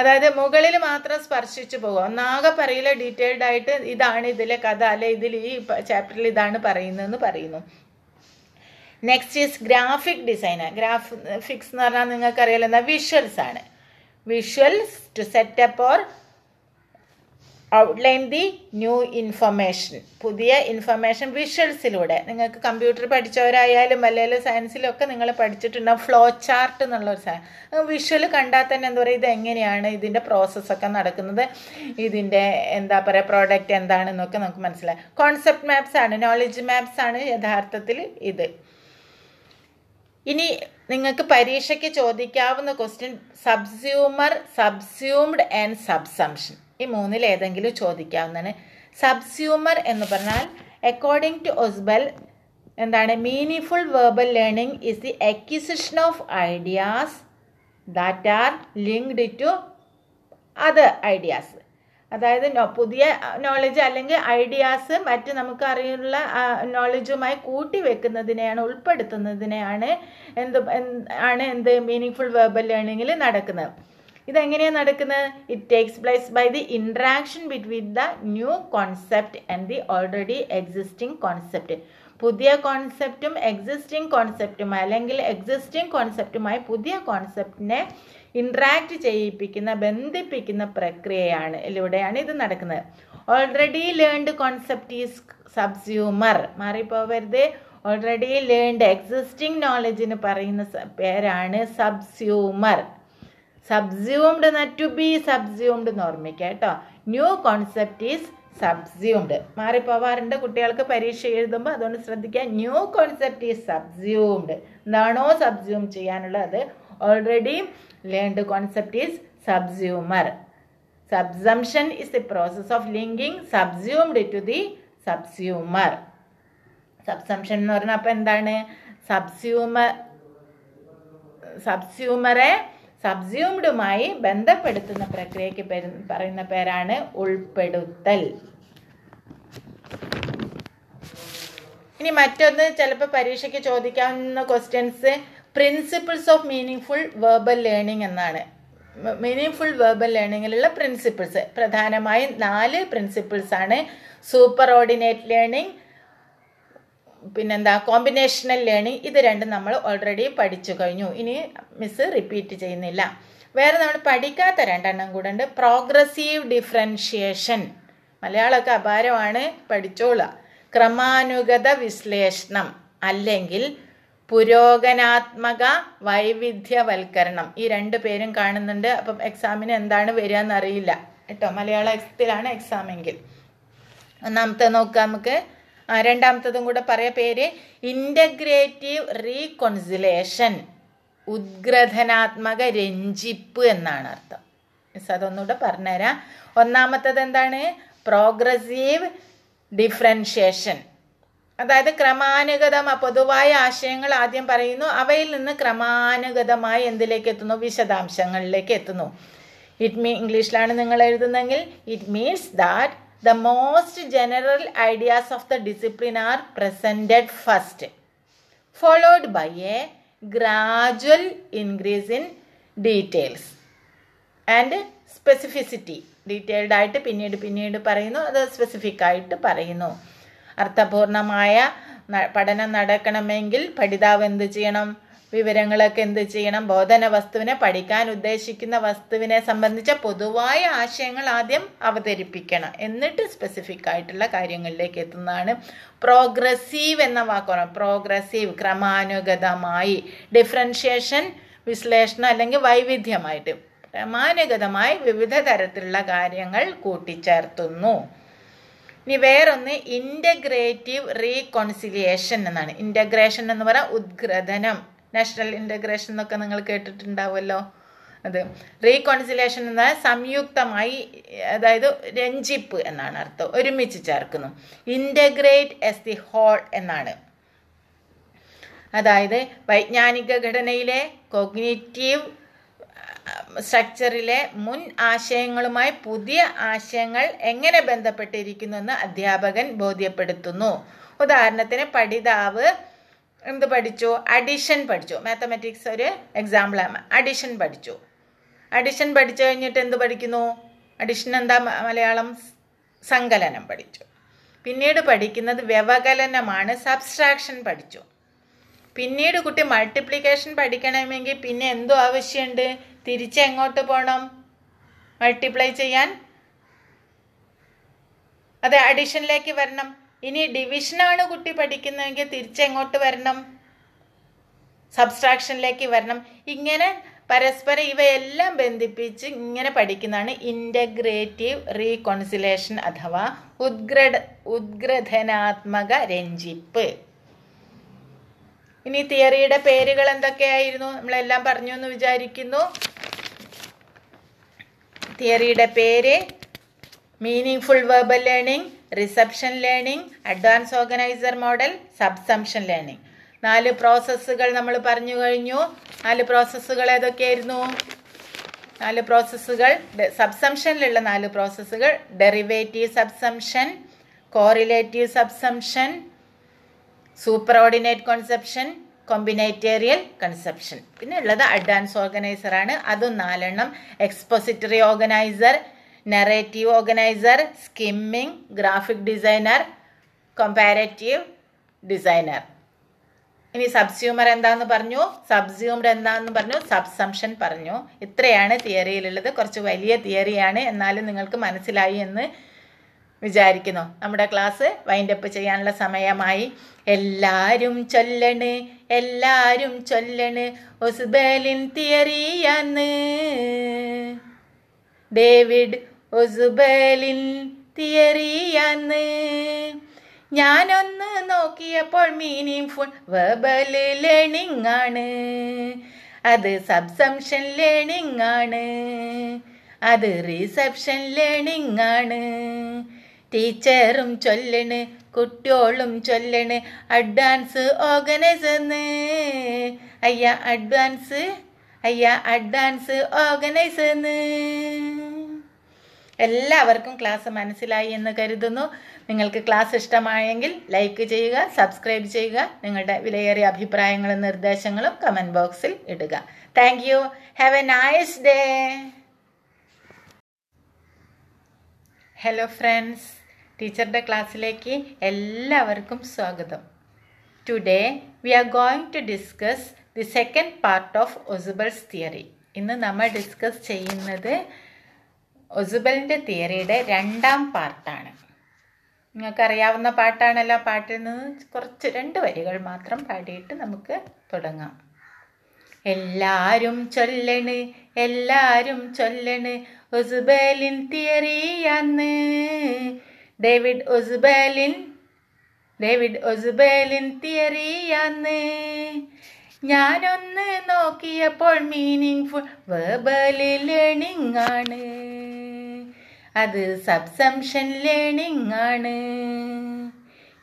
അതായത് മുകളിൽ മാത്രം സ്പർശിച്ചു പോകുക. ഒന്നാകെ പറയില്ല ഡീറ്റെയിൽഡ് ആയിട്ട് ഇതാണ് ഇതിലെ കഥ, അല്ലെ ഇതിൽ ഈ ചാപ്റ്ററിൽ ഇതാണ് പറയുന്നതെന്ന് പറയുന്നു. Next is graphic design. Graphics എന്ന് പറഞ്ഞാൽ നിങ്ങൾക്കറിയാലോ എന്താ, വിഷ്വൽസ് ആണ്. Visuals to set up or outline the new information. പുതിയ ഇൻഫർമേഷൻ വിഷ്വൽസിലൂടെ. നിങ്ങൾക്ക് കമ്പ്യൂട്ടർ പഠിച്ചവരായാലും അല്ലെങ്കിൽ സയൻസിലൊക്കെ നിങ്ങൾ പഠിച്ചിട്ടുണ്ടാകും ഫ്ലോ ചാർട്ട് എന്നുള്ളൊരു സാധനം. വിഷ്വൽ കണ്ടാൽ തന്നെ എന്താ പറയുക, ഇതെങ്ങനെയാണ് ഇതിൻ്റെ പ്രോസസ്സൊക്കെ നടക്കുന്നത്, ഇതിൻ്റെ എന്താ പറയുക പ്രോഡക്റ്റ് എന്താണെന്നൊക്കെ നമുക്ക് മനസ്സിലായി. കോൺസെപ്റ്റ് മാപ്സ് ആണ്, നോളജ് മാപ്സ് ആണ് യഥാർത്ഥത്തിൽ ഇത്. ഇനി നിങ്ങൾക്ക് പരീക്ഷയ്ക്ക് ചോദിക്കാവുന്ന question subsumer, subsumed and subsumption. ഈ മൂന്നിൽ ഏതെങ്കിലും ചോദിക്കാവുന്നതാണ്. സബ്സ്യൂമർ എന്ന് പറഞ്ഞാൽ അക്കോർഡിംഗ് ടു ഒസ്ബൽ എന്താണ്, meaningful verbal learning is the acquisition of ideas that are linked to other ideas. അതായത് പുതിയ നോളജ് അല്ലെങ്കിൽ ഐഡിയാസ് മറ്റ് നമുക്ക് അറിയുള്ള നോളജുമായി കൂട്ടി വെക്കുന്നതിനെയാണ്, ഉൾപ്പെടുത്തുന്നതിനെയാണ് എന്ത് മീനിങ്ഫുൾ വെർബൽ ലേണിങ്ങിൽ നടക്കുന്നത്. ഇതെങ്ങനെയാണ് നടക്കുന്നത്? It takes place by the interaction between the new concept and the already existing concept. പുതിയ കോൺസെപ്റ്റും എക്സിസ്റ്റിംഗ് കോൺസെപ്റ്റുമായി അല്ലെങ്കിൽ എക്സിസ്റ്റിംഗ് കോൺസെപ്റ്റുമായി പുതിയ കോൺസെപ്റ്റിനെ ഇൻട്രാക്ട് ചെയ്യിപ്പിക്കുന്ന, ബന്ധിപ്പിക്കുന്ന പ്രക്രിയയാണ് ഇതിലൂടെയാണ് ഇത് നടക്കുന്നത്. Already learned concept is subsumer. മാറിപ്പോവരുത്, ഓൾറെഡി ലേൺഡ് എക്സിസ്റ്റിംഗ് നോളജിന് പറയുന്ന പേരാണ് സബ്സ്യൂമർ. സബ്സ്യൂംഡ് എന്നാ ടു ബി സബ്സ്യൂംഡ് എന്ന് ഓർമ്മിക്കുക കേട്ടോ. New concept is subsumed. മാറിപ്പോവാറുണ്ട് കുട്ടികൾക്ക് പരീക്ഷ എഴുതുമ്പോൾ, അതുകൊണ്ട് ശ്രദ്ധിക്കുക. New concept is subsumed. എന്താണോ സബ്സ്യൂം ചെയ്യാനുള്ളത് already learned concept is subsumer. Subsumption is the process of linking subsumed to the subsumer. Subsumption എന്ന് പറഞ്ഞാൽ അപ്പം എന്താണ്? സബ്സ്യൂമറെ സബ്സ്യൂംഡുമായി ബന്ധപ്പെടുത്തുന്ന പ്രക്രിയയ്ക്ക് പറയുന്ന പേരാണ് ഉൾപ്പെടുത്തൽ. ഇനി മറ്റൊന്ന് ചിലപ്പോൾ പരീക്ഷയ്ക്ക് ചോദിക്കാവുന്ന questions principles of meaningful verbal learning എന്നാണ്. മീനിങ്ഫുൾ വെർബൽ ലേണിങ്ങിലുള്ള പ്രിൻസിപ്പിൾസ് പ്രധാനമായും 4 പ്രിൻസിപ്പിൾസാണ്. സൂപ്പർ ഓർഡിനേറ്റ് ലേണിംഗ്, പിന്നെന്താ കോമ്പിനേഷണൽ ലേണിംഗ്. ഇത് രണ്ടും നമ്മൾ ഓൾറെഡി പഠിച്ചു കഴിഞ്ഞു, ഇനി മിസ് റിപ്പീറ്റ് ചെയ്യുന്നില്ല. വേറെ നമ്മൾ പഠിക്കാത്ത 2 കൂടെ ഉണ്ട്. Progressive differentiation, മലയാളമൊക്കെ അപാരമാണ്, പഠിച്ചോളുക. ക്രമാനുഗത വിശ്ലേഷണം അല്ലെങ്കിൽ പുരോഗനാത്മക വൈവിധ്യവൽക്കരണം. ഈ 2 പേരും കാണുന്നുണ്ട്. അപ്പം എക്സാമിന് എന്താണ് വരിക എന്നറിയില്ല കേട്ടോ, മലയാളത്തിലാണ് എക്സാമെങ്കിൽ. ഒന്നാമത്തെ നോക്കുക നമുക്ക്, 2ാമത്തതും കൂടെ പറയാ. പേര് ഇൻ്റഗ്രേറ്റീവ് റീകൺസിലേഷൻ, ഉദ്ഗ്രഥനാത്മക രഞ്ജിപ്പ് എന്നാണ് അർത്ഥം. മിസ് അതൊന്നുകൂടെ പറഞ്ഞുതരാം. 1ാമത്തത് എന്താണ്? Progressive differentiation. അതായത് ക്രമാനുഗതമായി പൊതുവായ ആശയങ്ങൾ ആദ്യം പറയുന്നു, അവയിൽ നിന്ന് ക്രമാനുഗതമായി എന്തിലേക്ക് എത്തുന്നു? വിശദാംശങ്ങളിലേക്ക് എത്തുന്നു. ഇംഗ്ലീഷിലാണ് നിങ്ങൾ എഴുതുന്നെങ്കിൽ it means that the most general ideas of the discipline are presented first, followed by a gradual increase in details and specificity. Detailed ആയിട്ട് പിന്നീട് പറയുന്നു, അത് സ്പെസിഫിക് ആയിട്ട് പറയുന്നു. അർത്ഥപൂർണമായ പഠനം നടക്കണമെങ്കിൽ പഠിതാവ് എന്ത് ചെയ്യണം? വിവരങ്ങളൊക്കെ എന്ത് ചെയ്യണം? ബോധന വസ്തുവിനെ, പഠിക്കാൻ ഉദ്ദേശിക്കുന്ന വസ്തുവിനെ സംബന്ധിച്ച പൊതുവായ ആശയങ്ങൾ ആദ്യം അവതരിപ്പിക്കണം, എന്നിട്ട് സ്പെസിഫിക് ആയിട്ടുള്ള കാര്യങ്ങളിലേക്ക് എത്തുന്നതാണ് പ്രോഗ്രസീവ് എന്ന വാക്കാണ്. പ്രോഗ്രസീവ് ക്രമാനുഗതമായി, ഡിഫറൻഷിയേഷൻ വിശ്ലേഷണം അല്ലെങ്കിൽ വൈവിധ്യമായിട്ട്, ക്രമാനുഗതമായി വിവിധ തരത്തിലുള്ള കാര്യങ്ങൾ കൂട്ടിച്ചേർത്തുന്നു. ഇനി വേറൊന്ന് ഇൻ്റഗ്രേറ്റീവ് റീകൺസിലിയേഷൻ എന്നാണ്. ഇൻ്റഗ്രേഷൻ എന്ന് പറഞ്ഞാൽ ഉദ്ഗ്രഥനം, നാഷണൽ ഇൻ്റഗ്രേഷൻ എന്നൊക്കെ നിങ്ങൾ കേട്ടിട്ടുണ്ടാവുമല്ലോ. അത് റീകൺസിലിയേഷൻ എന്ന് പറഞ്ഞാൽ സംയുക്തമായി, അതായത് രഞ്ജിപ്പ് എന്നാണ് അർത്ഥം, ഒരുമിച്ച് ചേർക്കുന്നു. ഇൻ്റഗ്രേറ്റ് ആസ് ദി ഹോൾ എന്നാണ്. അതായത് വൈജ്ഞാനിക ഘടനയിലെ കോഗ്നിറ്റീവ് സ്ട്രക്ചറിലെ മുൻ ആശയങ്ങളുമായി പുതിയ ആശയങ്ങൾ എങ്ങനെ ബന്ധപ്പെട്ടിരിക്കുന്നുവെന്ന് അധ്യാപകൻ ബോധ്യപ്പെടുത്തുന്നു. ഉദാഹരണത്തിന് പഠിതാവ് എന്ത് പഠിച്ചു? അഡിഷൻ പഠിച്ചു. മാത്തമാറ്റിക്സ് ഒരു എക്സാമ്പിളാണ്. അഡിഷൻ പഠിച്ചു. അഡിഷൻ പഠിച്ചു കഴിഞ്ഞിട്ട് എന്ത് പഠിക്കുന്നു? അഡിഷൻ എന്താ മലയാളം? സങ്കലനം പഠിച്ചു. പിന്നീട് പഠിക്കുന്നത് വ്യവകലനമാണ്, സബ്സ്ട്രാക്ഷൻ പഠിച്ചു. പിന്നീട് കുട്ടി മൾട്ടിപ്ലിക്കേഷൻ പഠിക്കണമെങ്കിൽ പിന്നെ എന്തോ ആവശ്യമുണ്ട്? തിരിച്ചെങ്ങോട്ട് പോകണം? മൾട്ടിപ്ലൈ ചെയ്യാൻ. അത് അഡിഷനിലേക്ക് വരണം. ഇനി ഡിവിഷനാണ് കുട്ടി പഠിക്കുന്നതെങ്കിൽ തിരിച്ചെങ്ങോട്ട് വരണം? സബ്സ്ട്രാക്ഷനിലേക്ക് വരണം. ഇങ്ങനെ പരസ്പരം ഇവയെല്ലാം ബന്ധിപ്പിച്ച് ഇങ്ങനെ പഠിക്കുന്നതാണ് ഇൻ്റഗ്രേറ്റീവ് റീകോൺസിലേഷൻ അഥവാ ഉദ്ഗ്രഥനാത്മക രഞ്ജിപ്പ്. ഇനി തിയറിയുടെ പേരുകൾ എന്തൊക്കെയായിരുന്നു? നമ്മളെല്ലാം പറഞ്ഞു എന്ന് വിചാരിക്കുന്നു. തിയറിയുടെ പേര് meaningful verbal learning, reception learning, advance organiser model, subsumption learning. 4 പ്രോസസ്സുകൾ നമ്മൾ പറഞ്ഞു കഴിഞ്ഞു. 4 പ്രോസസ്സുകൾ ഏതൊക്കെയായിരുന്നു? 4 പ്രോസസ്സുകൾ, സബ്സംഷനിലുള്ള 4 പ്രോസസ്സുകൾ: derivative subsumption, correlative subsumption, superordinate conception, combinatorial conception. പിന്നെ ഉള്ളത് അഡ്വാൻസ് ഓർഗനൈസറാണ്. അതും 4 expository organiser, narrative organiser, skimming, graphic designer, comparative designer. ഇനി സബ്സ്യൂമർ എന്താന്ന് പറഞ്ഞു, സബ്സ്യൂംഡ് എന്താന്ന് പറഞ്ഞു, സബ്സംഷൻ പറഞ്ഞു. ഇത്രയാണ് തിയറിയിലുള്ളത്. കുറച്ച് വലിയ തിയറിയാണ്, എന്നാലും നിങ്ങൾക്ക് മനസ്സിലായി എന്ന് വിചാരിക്കുന്നു. നമ്മുടെ ക്ലാസ് വൈൻഡപ്പ് ചെയ്യാനുള്ള സമയമായി. എല്ലാവരും ചൊല്ലണ്, എല്ലാവരും ചൊല്ലണ് ഒസ്ബെലിൻ തിയറിയാന്ന്, ഡേവിഡ് ഒസ്ബെലിൻ തിയറിയാന്ന്. ഞാനൊന്ന് നോക്കിയപ്പോൾ മീനിങ് ഫുൾ വെർബൽ ലേണിംഗ് ആണ്, അത് സബ്സംഷൻ ലേണിംഗ് ആണ്, അത് റിസപ്ഷൻ ലേണിംഗ് ആണ്. ടീച്ചറും ചൊല്ലണ്, കുട്ടിയോളും ചൊല്ലണ് അഡ്വാൻസ് ഓർഗനൈസർന്ന്, അയ്യാ അഡ്വാൻസ്, അയ്യാ അഡ്വാൻസ് ഓർഗനൈസർന്ന്. എല്ലാവർക്കും ക്ലാസ് മനസ്സിലായി എന്ന് കരുതുന്നു. നിങ്ങൾക്ക് ക്ലാസ് ഇഷ്ടമായെങ്കിൽ ലൈക്ക് ചെയ്യുക, സബ്സ്ക്രൈബ് ചെയ്യുക. നിങ്ങളുടെ വിലയേറിയ അഭിപ്രായങ്ങളും നിർദ്ദേശങ്ങളും കമൻറ്റ് ബോക്സിൽ ഇടുക. Thank you. Have a nice day. Hello friends, ടീച്ചറുടെ ക്ലാസ്സിലേക്ക് എല്ലാവർക്കും സ്വാഗതം. Today we are going to discuss the second part of Ausubel's theory. ഇന്ന് നമ്മൾ ഡിസ്കസ് ചെയ്യുന്നത് ഒസ്ബെലിൻ്റെ തിയറിയുടെ 2ാം പാർട്ടാണ്. നിങ്ങൾക്കറിയാവുന്ന പാട്ടാണല്ലോ. പാട്ടിൽ നിന്ന് കുറച്ച് 2 വരികൾ മാത്രം പാടിയിട്ട് നമുക്ക് തുടങ്ങാം. എല്ലാവരും ചൊല്ലണ്, എല്ലാവരും ചൊല്ലണ് ഒസ്ബെലിൻ തിയറിയാന്ന്, ഡേവിഡ് ഒസ്ബെലിൻ, ഡേവിഡ് ഒസ്ബെലിൻ തിയറിയാന്ന്. ഞാനൊന്ന് നോക്കിയപ്പോൾ മീനിങ് ഫുൾ വെർബൽ ലേണിംഗ് ആണ്, അത് സബ്സംഷൻ ലേണിംഗ് ആണ്.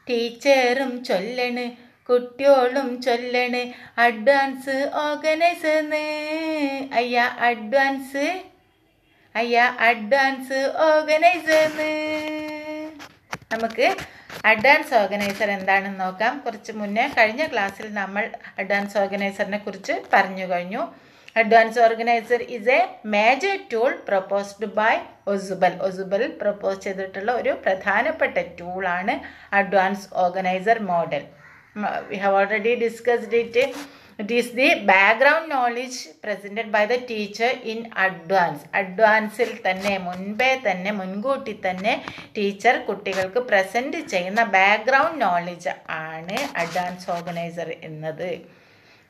ടീച്ചറും ചൊല്ലണ്, കുട്ടിയോളും ചൊല്ലണ് അഡ്വാൻസ് ഓർഗനൈസർന്ന്, അയ്യാ അഡ്വാൻസ്, അയ്യാ അഡ്വാൻസ് ഓർഗനൈസർന്ന്. നമുക്ക് അഡ്വാൻസ് ഓർഗനൈസർ എന്താണെന്ന് നോക്കാം. കുറച്ച് മുന്നേ കഴിഞ്ഞ ക്ലാസ്സിൽ നമ്മൾ അഡ്വാൻസ് ഓർഗനൈസറിനെ കുറിച്ച് പറഞ്ഞു കഴിഞ്ഞു. Advance organiser is a major tool proposed by Ausubel. Ausubel propose ചെയ്തിട്ടുള്ള ഒരു പ്രധാനപ്പെട്ട ടൂളാണ് advance organiser model. We have already discussed it. It is the background knowledge presented by the teacher in advance. അഡ്വാൻസിൽ തന്നെ, മുൻപേ തന്നെ, മുൻകൂട്ടി തന്നെ ടീച്ചർ കുട്ടികൾക്ക് പ്രസൻറ്റ് ചെയ്യുന്ന ബാക്ക്ഗ്രൗണ്ട് നോളജ് ആണ് അഡ്വാൻസ് ഓർഗനൈസർ എന്നത്.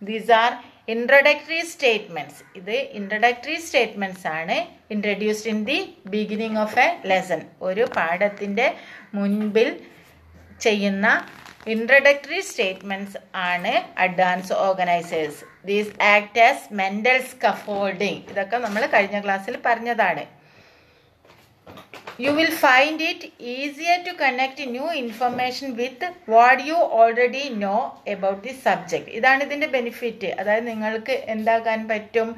These are introductory statements. ഇത് ഇൻട്രൊഡക്ടറി സ്റ്റേറ്റ്മെൻറ്റ്സ് ആണ്, introduced in the beginning of a lesson. ഒരു പാഠത്തിൻ്റെ മുൻപിൽ ചെയ്യുന്ന ഇൻട്രൊഡക്ടറി സ്റ്റേറ്റ്മെൻറ്റ്സ് ആണ് advance organisers. These act as mental scaffolding. ഇതൊക്കെ നമ്മൾ കഴിഞ്ഞ ക്ലാസ്സിൽ പറഞ്ഞതാണ്. You will find it easier to connect new information with what you already know about the subject. ഇതാണ് ഇതിൻ്റെ ബെനിഫിറ്റ്. അതായത് നിങ്ങൾക്ക് എന്താക്കാൻ പറ്റും?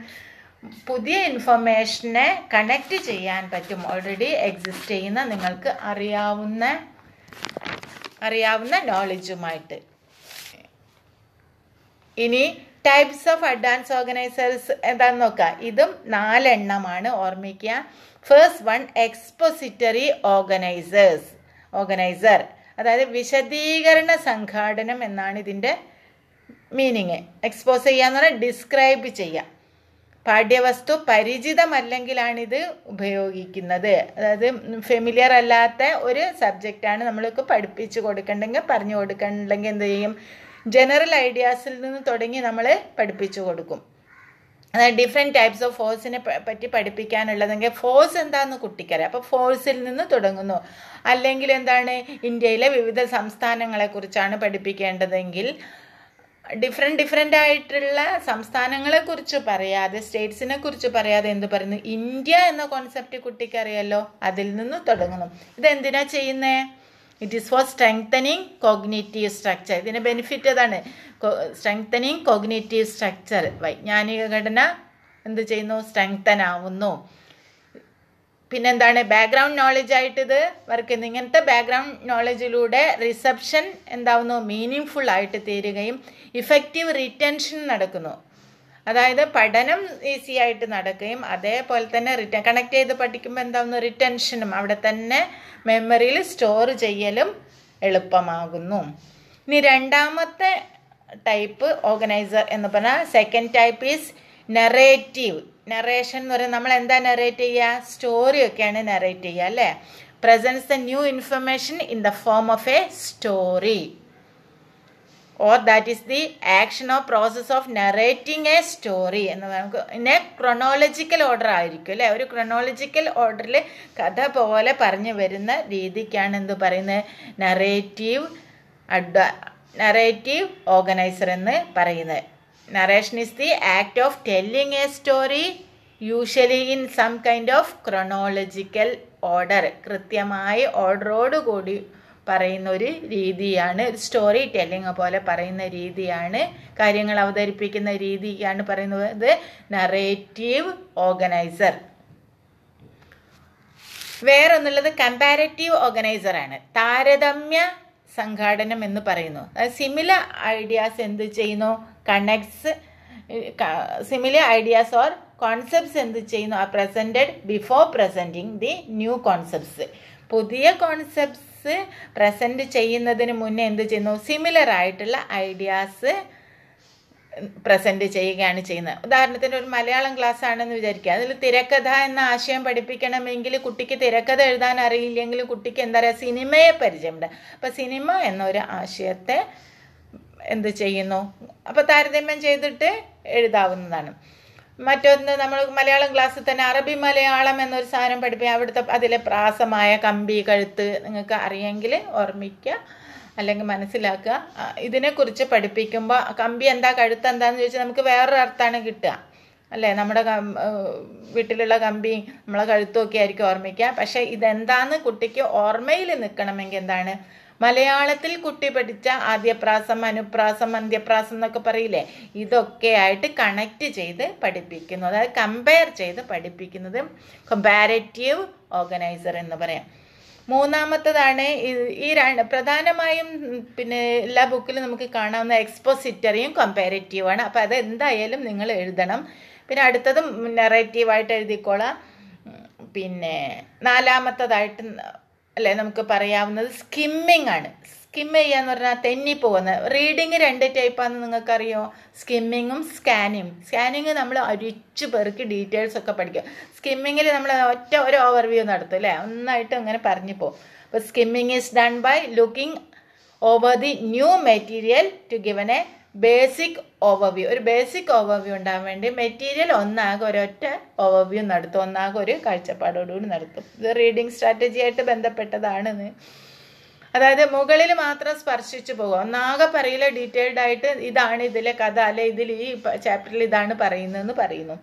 പുതിയ ഇൻഫർമേഷനെ കണക്റ്റ് ചെയ്യാൻ പറ്റും. ഓൾറെഡി എക്സിസ്റ്റ് ചെയ്യുന്ന നിങ്ങൾക്ക് അറിയാവുന്ന നോളജുമായിട്ട്. ഇനി ടൈപ്സ് ഓഫ് അഡ്വാൻസ് ഓർഗനൈസേഴ്സ് എന്താണെന്ന് നോക്കുക. ഇതും 4 എണ്ണമാണ്, ഓർമ്മിക്കുക. ഫസ്റ്റ് വൺ എക്സ്പോസിറ്ററി ഓർഗനൈസർ, അതായത് വിശദീകരണ സംഘാടനം എന്നാണ് ഇതിൻ്റെ മീനിങ്. എക്സ്പോസ് ചെയ്യുക എന്ന് പറഞ്ഞാൽ ഡിസ്ക്രൈബ് ചെയ്യുക. പാഠ്യവസ്തു പരിചിതമല്ലെങ്കിലാണിത് ഉപയോഗിക്കുന്നത്. അതായത് ഫെമിലിയർ അല്ലാത്ത ഒരു സബ്ജക്റ്റാണ് നമ്മൾക്ക് പഠിപ്പിച്ചു കൊടുക്കണ്ടെങ്കിൽ, പറഞ്ഞു കൊടുക്കണ്ടെങ്കിൽ എന്ത് ചെയ്യും, ജനറൽ ഐഡിയാസിൽ നിന്ന് തുടങ്ങി നമ്മൾ പഠിപ്പിച്ചു കൊടുക്കും. അതായത് ഡിഫറെൻറ്റ് ടൈപ്സ് ഓഫ് ഫോഴ്സിനെ പറ്റി പഠിപ്പിക്കാനുള്ളതെങ്കിൽ ഫോഴ്സ് എന്താണെന്ന് കുട്ടിക്കറിയാം, അപ്പോൾ ഫോഴ്സിൽ നിന്ന് തുടങ്ങുന്നു. അല്ലെങ്കിൽ എന്താണ്, ഇന്ത്യയിലെ വിവിധ സംസ്ഥാനങ്ങളെക്കുറിച്ചാണ് പഠിപ്പിക്കേണ്ടതെങ്കിൽ ഡിഫറെൻ്റ് ആയിട്ടുള്ള സംസ്ഥാനങ്ങളെക്കുറിച്ച് പറയാതെ, സ്റ്റേറ്റ്സിനെ കുറിച്ച് പറയാതെ എന്ത് പറയുന്നു, ഇന്ത്യ എന്ന കോൺസെപ്റ്റ് കുട്ടിക്കറിയാലോ, അതിൽ നിന്ന് തുടങ്ങുന്നു. ഇതെന്തിനാ ചെയ്യുന്നേ? It is for strengthening cognitive structure. ഇതിൻ്റെ ബെനിഫിറ്റ് അതാണ്, സ്ട്രെങ്തനിങ് കോഗ്നിറ്റീവ് സ്ട്രക്ചർ. വൈജ്ഞാനിക ഘടന എന്ത് ചെയ്യുന്നു, സ്ട്രെങ്തൻ ആവുന്നു. പിന്നെന്താണ്, ബാക്ക്ഗ്രൗണ്ട് നോളജ് ആയിട്ടിത് വർക്ക് ചെയ്യുന്നു. ഇങ്ങനത്തെ ബാക്ക്ഗ്രൗണ്ട് നോളജിലൂടെ റിസപ്ഷൻ എന്താവുന്നു, മീനിങ് ഫുൾ ആയിട്ട് തീരുകയും ഇഫക്റ്റീവ് റിറ്റൻഷൻ നടക്കുന്നു. അതായത് പഠനം ഈസി ആയിട്ട് നടക്കുകയും അതേപോലെ തന്നെ കണക്ട് ചെയ്ത് പഠിക്കുമ്പോൾ എന്താവുന്നു, റിറ്റൻഷനും അവിടെ തന്നെ മെമ്മറിയിൽ സ്റ്റോർ ചെയ്യലും എളുപ്പമാകുന്നു. ഇനി രണ്ടാമത്തെ ടൈപ്പ് ഓർഗനൈസർ എന്ന് പറഞ്ഞാൽ, second type is narrative. Narration എന്ന് പറയുന്നത് നമ്മൾ എന്താ നറേറ്റ് ചെയ്യുക, സ്റ്റോറിയൊക്കെയാണ് നറേറ്റ് ചെയ്യുക അല്ലേ. Presents the new information in the form of a story or that is the action or process of narrating a story എന്ന് നമുക്ക് ഇതിനെ ക്രൊണോളജിക്കൽ ഓർഡർ ആയിരിക്കും അല്ലേ. ഒരു ക്രൊണോളജിക്കൽ ഓർഡറിൽ കഥ പോലെ പറഞ്ഞു വരുന്ന രീതിക്കാണ് എന്ത് പറയുന്നത്, നറേറ്റീവ് ഓർഗനൈസർ എന്ന് പറയുന്നത്. Narration is the act of telling a story usually in some kind of chronological order. കൃത്യമായി ഓർഡറോടുകൂടി പറയുന്ന ഒരു രീതിയാണ്, ഒരു സ്റ്റോറി ടെല്ലിങ് പോലെ പറയുന്ന രീതിയാണ്, കാര്യങ്ങൾ അവതരിപ്പിക്കുന്ന രീതിയാണ് പറയുന്നത് നറേറ്റീവ് ഓർഗനൈസർ. വേറൊന്നുള്ളത് കമ്പാരറ്റീവ് ഓർഗനൈസറാണ്, താരതമ്യ സംഘാടനം എന്ന് പറയുന്നു. സിമിലർ ഐഡിയാസ് എന്ത് ചെയ്യുന്നു, connects. Similar ideas or concepts എന്ത് ചെയ്യുന്നു, are presented before presenting the new concepts. പുതിയ കോൺസെപ്റ്റ്സ് പ്രസൻറ്റ് ചെയ്യുന്നതിന് മുന്നേ എന്ത് ചെയ്യുന്നു, സിമിലർ ആയിട്ടുള്ള ഐഡിയാസ് പ്രസൻറ്റ് ചെയ്യുകയാണ് ചെയ്യുന്നത്. ഉദാഹരണത്തിന് ഒരു മലയാളം ക്ലാസ് ആണെന്ന് വിചാരിക്കുക. അതിൽ തിരക്കഥ എന്ന ആശയം പഠിപ്പിക്കണമെങ്കിൽ കുട്ടിക്ക് തിരക്കഥ എഴുതാൻ അറിയില്ലെങ്കിൽ കുട്ടിക്ക് എന്താ പറയുക, സിനിമയെ പരിചയമുണ്ട്. അപ്പോൾ സിനിമ എന്നൊരു ആശയത്തെ എന്ത് ചെയ്യുന്നു, അപ്പോൾ താരതമ്യം ചെയ്തിട്ട് എഴുതാവുന്നതാണ്. മറ്റൊന്ന്, നമ്മൾ മലയാളം ക്ലാസ്സിൽ തന്നെ അറബി മലയാളം എന്നൊരു സാധനം പഠിപ്പിക്കുക. അവിടുത്തെ അതിലെ പ്രാസമായ കമ്പി കഴുത്ത് നിങ്ങൾക്ക് അറിയാമെങ്കിൽ ഓർമ്മിക്കുക അല്ലെങ്കിൽ മനസ്സിലാക്കുക. ഇതിനെക്കുറിച്ച് പഠിപ്പിക്കുമ്പോൾ കമ്പി എന്താ, കഴുത്ത് എന്താണെന്ന് ചോദിച്ചാൽ നമുക്ക് വേറൊരു അർത്ഥമാണ് കിട്ടുക അല്ലേ. നമ്മുടെ വീട്ടിലുള്ള കമ്പി നമ്മളെ കഴുത്തൊക്കെ ആയിരിക്കും ഓർമ്മിക്കുക. പക്ഷേ ഇതെന്താന്ന് കുട്ടിക്ക് ഓർമ്മയിൽ നിൽക്കണമെങ്കിൽ എന്താണ്, മലയാളത്തിൽ കുട്ടി പഠിച്ച ആദ്യപ്രാസം, അനുപ്രാസം, അന്ത്യപ്രാസം എന്നൊക്കെ പറയില്ലേ, ഇതൊക്കെ ആയിട്ട് കണക്റ്റ് ചെയ്ത് പഠിപ്പിക്കുന്നു. അതായത് കമ്പയർ ചെയ്ത് പഠിപ്പിക്കുന്നത് കമ്പാരറ്റീവ് ഓർഗനൈസർ എന്ന് പറയാം. മൂന്നാമത്തതാണ് ഈ പ്രധാനമായും പിന്നെ എല്ലാ ബുക്കിലും നമുക്ക് കാണാവുന്ന എക്സ്പോസിറ്ററിയും കമ്പാരറ്റീവാണ്. അപ്പോൾ അത് എന്തായാലും നിങ്ങൾ എഴുതണം. പിന്നെ അടുത്തതും നറേറ്റീവായിട്ട് എഴുതിക്കോളാം. പിന്നെ നാലാമത്തതായിട്ട് അല്ലേ നമുക്ക് പറയാവുന്നത് സ്കിമ്മിങ് ആണ്. സ്കിം ചെയ്യുക എന്ന് പറഞ്ഞാൽ തെന്നിപ്പോകുന്നത്. റീഡിങ് 2 ടൈപ്പാണെന്ന് നിങ്ങൾക്കറിയോ, സ്കിമ്മിങ്ങും സ്കാനിങ്ങും. സ്കാനിങ് നമ്മൾ അരിച്ചു പേർക്ക് ഡീറ്റെയിൽസ് ഒക്കെ പഠിക്കും. സ്കിമ്മിങ്ങിൽ നമ്മൾ ഒരു ഓവർവ്യൂ നടത്തും അല്ലേ, ഒന്നായിട്ട് അങ്ങനെ പറഞ്ഞു പോകും. അപ്പോൾ skimming is done by looking over the new material to given a basic overview. ഒരു ബേസിക് ഓവർവ്യൂ ഉണ്ടാകാൻ വേണ്ടി മെറ്റീരിയൽ ഒന്നാകെ ഒരൊറ്റ ഓവർവ്യൂ നടത്തും, ഒന്നാകെ ഒരു കാഴ്ചപ്പാടോടുകൂടി നടത്തും. ഇത് റീഡിങ് സ്ട്രാറ്റജിയായിട്ട് ബന്ധപ്പെട്ടതാണെന്ന്. അതായത് മുകളിൽ മാത്രം സ്പർശിച്ചു പോകും, ഒന്നാകെ പറയില്ല ഡീറ്റെയിൽഡ് ആയിട്ട് ഇതാണ് ഇതിലെ കഥ അല്ലെ, ഇതിൽ ഈ ചാപ്റ്ററിൽ ഇതാണ് പറയുന്നതെന്ന് പറയുന്നു.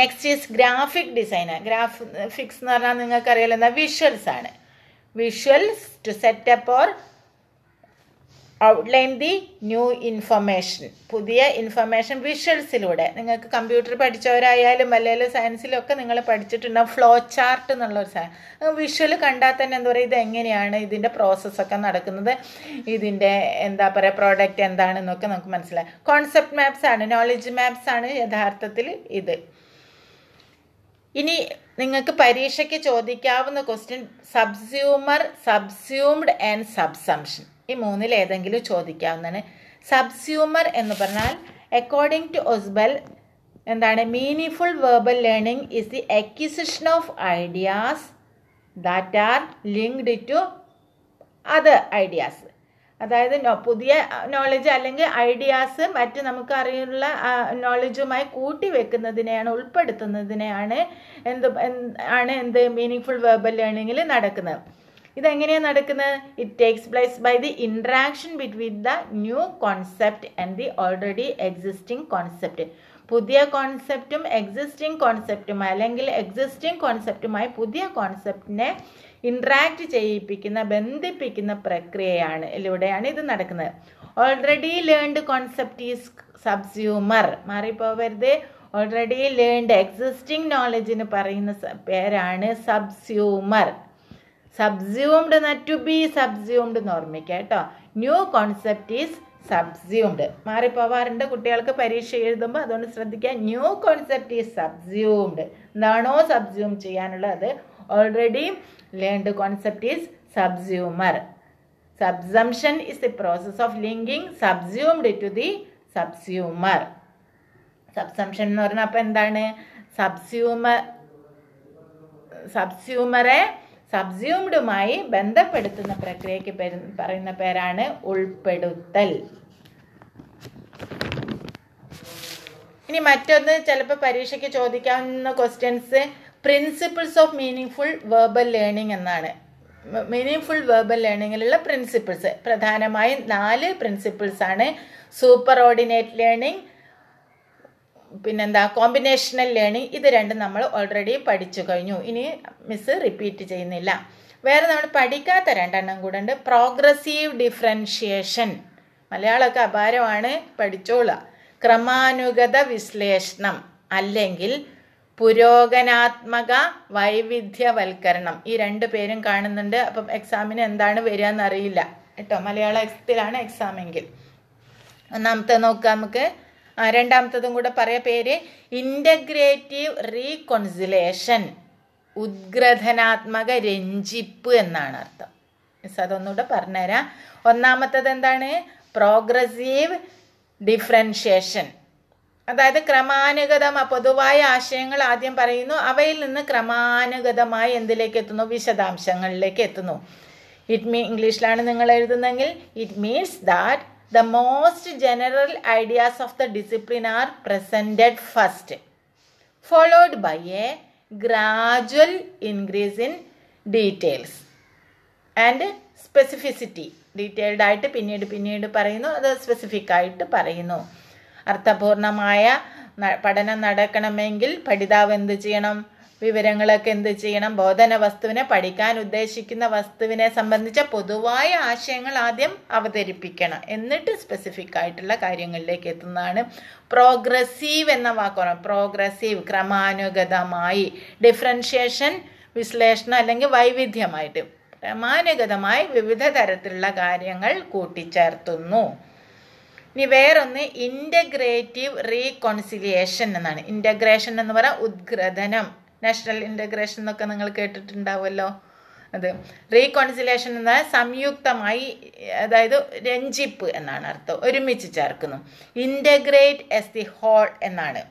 Next is graphic design. Graphics എന്ന് പറഞ്ഞാൽ നിങ്ങൾക്കറിയാലോ, വിഷ്വൽസ് ആണ്. Visuals to set up or outline the new information, പുതിയ ഇൻഫർമേഷൻ വിഷ്വൽസിലൂടെ. നിങ്ങൾക്ക് കമ്പ്യൂട്ടർ പഠിച്ചവരായാലും അല്ലെങ്കിൽ സയൻസിലൊക്കെ നിങ്ങൾ പഠിച്ചിട്ടുണ്ടാകും ഫ്ലോ ചാർട്ട് എന്നുള്ളൊരു സാധനം. വിഷ്വൽ കണ്ടാൽ തന്നെ എന്താ പറയുക, ഇതെങ്ങനെയാണ് ഇതിൻ്റെ പ്രോസസ്സൊക്കെ നടക്കുന്നത്, ഇതിൻ്റെ എന്താ പറയുക പ്രോഡക്റ്റ് എന്താണെന്നൊക്കെ നമുക്ക് മനസ്സിലായി. കോൺസെപ്റ്റ് മാപ്സ് ആണ്, നോളജ് മാപ്സ് ആണ് യഥാർത്ഥത്തിൽ ഇത്. ഇനി നിങ്ങൾക്ക് പരീക്ഷയ്ക്ക് ചോദിക്കാവുന്ന question subsumer, subsumed and subsumption, ഈ മൂന്നിൽ ഏതെങ്കിലും ചോദിക്കാവുന്നതാണ്. സബ്സ്യൂമർ എന്ന് പറഞ്ഞാൽ അക്കോർഡിംഗ് ടു ഒസ്ബൽ എന്താണ്, meaningful verbal learning is the acquisition of ideas that are linked to other ideas. അതായത് പുതിയ നോളജ് അല്ലെങ്കിൽ ഐഡിയാസ് മറ്റ് നമുക്ക് അറിയുള്ള നോളജുമായി കൂട്ടി വെക്കുന്നതിനെയാണ് ഉൾപ്പെടുത്തുന്നതിനെയാണ് എന്ത് മീനിങ്ഫുൾ വെർബൽ ലേണിങ്ങിൽ നടക്കുന്നത്. ഇതെങ്ങനെയാണ് നടക്കുന്നത്? It takes place by the interaction between the new concept and the already existing concept. പുതിയ കോൺസെപ്റ്റും എക്സിസ്റ്റിംഗ് കോൺസെപ്റ്റുമായി അല്ലെങ്കിൽ എക്സിസ്റ്റിംഗ് കോൺസെപ്റ്റുമായി പുതിയ കോൺസെപ്റ്റിനെ ഇൻട്രാക്റ്റ് ചെയ്യിപ്പിക്കുന്ന ബന്ധിപ്പിക്കുന്ന പ്രക്രിയയാണ് ഇതിലൂടെയാണ് ഇത് നടക്കുന്നത്. Already learned concept is subsumer. മാറിപ്പോവരുത്, ഓൾറെഡി ലേൺഡ് എക്സിസ്റ്റിംഗ് നോളജിന് പറയുന്ന പേരാണ് സബ്സ്യൂമർ. സബ്സ്യൂംഡ് എന്ന ടു ബി സബ്സ്യൂംഡ് എന്ന് ഓർമ്മിക്കുക കേട്ടോ. New concept is subsumed. മാറിപ്പോവാറുണ്ട് കുട്ടികൾക്ക് പരീക്ഷ എഴുതുമ്പോൾ, അതുകൊണ്ട് ശ്രദ്ധിക്കുക. ന്യൂ കോൺസെപ്റ്റ് ഈസ് സബ്സ്യൂംഡ്, എന്താണോ സബ്സ്യൂം ചെയ്യാനുള്ളത് already learned concept is subsumer. Subsumption is the process of linking subsumed to the subsumer. Subsumption എന്ന് പറഞ്ഞാൽ അപ്പം എന്താണ്? സബ്സ്യൂമറെ സബ്സ്യൂംഡുമായി ബന്ധപ്പെടുത്തുന്ന പ്രക്രിയയ്ക്ക് പറയുന്ന പേരാണ് ഉൾപ്പെടുത്തൽ. ഇനി മറ്റൊന്ന് ചിലപ്പോൾ പരീക്ഷയ്ക്ക് ചോദിക്കാവുന്ന questions principles of meaningful verbal learning എന്നാണ്. മീനിങ്ഫുൾ വെർബൽ ലേണിങ്ങിലുള്ള പ്രിൻസിപ്പിൾസ് പ്രധാനമായും 4 പ്രിൻസിപ്പിൾസാണ്. സൂപ്പർ ഓർഡിനേറ്റ് ലേണിംഗ്, പിന്നെന്താ കോമ്പിനേഷണൽ ലേണിംഗ്. ഇത് രണ്ടും നമ്മൾ ഓൾറെഡി പഠിച്ചു കഴിഞ്ഞു, ഇനി മിസ് റിപ്പീറ്റ് ചെയ്യുന്നില്ല. വേറെ നമ്മൾ പഠിക്കാത്ത 2 കൂടെ ഉണ്ട്. Progressive differentiation, മലയാളമൊക്കെ അപാരമാണ്, പഠിച്ചോളുക. ക്രമാനുഗത വിശ്ലേഷണം അല്ലെങ്കിൽ പുരോഗമനാത്മക വൈവിധ്യവൽക്കരണം, ഈ 2 പേരും കാണുന്നുണ്ട്. അപ്പം എക്സാമിന് എന്താണ് വരിക എന്നറിയില്ല കേട്ടോ, മലയാളത്തിലാണ് എക്സാമെങ്കിൽ. ഒന്നാമത്തെ നോക്കാം നമുക്ക്, 2ാമത്തതും കൂടെ പറയാം. പേര് ഇൻ്റഗ്രേറ്റീവ് റീകൺസിലേഷൻ, ഉദ്ഗ്രഥനാത്മക രഞ്ജിപ്പ് എന്നാണ് അർത്ഥം. മിസ് അതൊന്നുകൂടെ പറഞ്ഞുതരാം. 1ാമത്തത് എന്താണ്? പ്രോഗ്രസീവ് ഡിഫറൻഷിയേഷൻ, അതായത് ക്രമാനുഗതമായ പൊതുവായ ആശയങ്ങൾ ആദ്യം പറയുന്നു, അവയിൽ നിന്ന് ക്രമാനുഗതമായി എന്തിലേക്ക് എത്തുന്നു? വിശദാംശങ്ങളിലേക്ക് എത്തുന്നു. ഇംഗ്ലീഷിലാണ് നിങ്ങൾ എഴുതുന്നതെങ്കിൽ it means that the most general ideas of the discipline are presented first, followed by a gradual increase in details and specificity. Detailed ആയിട്ട് പിന്നീട് പറയുന്നു, അത് സ്പെസിഫിക് ആയിട്ട് പറയുന്നു. അർത്ഥപൂർണമായ പഠനം നടക്കണമെങ്കിൽ പഠിതാവ് എന്ത് ചെയ്യണം? വിവരങ്ങളൊക്കെ എന്ത് ചെയ്യണം? ബോധന വസ്തുവിനെ, പഠിക്കാൻ ഉദ്ദേശിക്കുന്ന വസ്തുവിനെ സംബന്ധിച്ച പൊതുവായ ആശയങ്ങൾ ആദ്യം അവതരിപ്പിക്കണം, എന്നിട്ട് സ്പെസിഫിക് ആയിട്ടുള്ള കാര്യങ്ങളിലേക്ക് എത്തുന്നതാണ് പ്രോഗ്രസീവ് എന്ന വാക്കാണ്. പ്രോഗ്രസീവ് ക്രമാനുഗതമായി, ഡിഫറൻഷിയേഷൻ വിശ്ലേഷണം അല്ലെങ്കിൽ വൈവിധ്യമായിട്ട്, ക്രമാനുഗതമായി വിവിധ തരത്തിലുള്ള കാര്യങ്ങൾ കൂട്ടിച്ചേർത്തുന്നു. ഇനി വേറൊന്ന് ഇൻ്റഗ്രേറ്റീവ് റീകൺസിലിയേഷൻ എന്നാണ്. ഇൻ്റഗ്രേഷൻ എന്ന് പറഞ്ഞാൽ ഉദ്ഗ്രഥനം, നാഷണൽ ഇൻ്റഗ്രേഷൻ എന്നൊക്കെ നിങ്ങൾ കേട്ടിട്ടുണ്ടാവുമല്ലോ. അത് റീകൺസിലേഷൻ എന്ന് പറഞ്ഞാൽ സംയുക്തമായി, അതായത് രഞ്ജിപ്പ് എന്നാണ് അർത്ഥം, ഒരുമിച്ച് ചേർക്കുന്നു. ഇൻ്റഗ്രേറ്റ് ആസ് ദി ഹോൾ എന്നാണ്.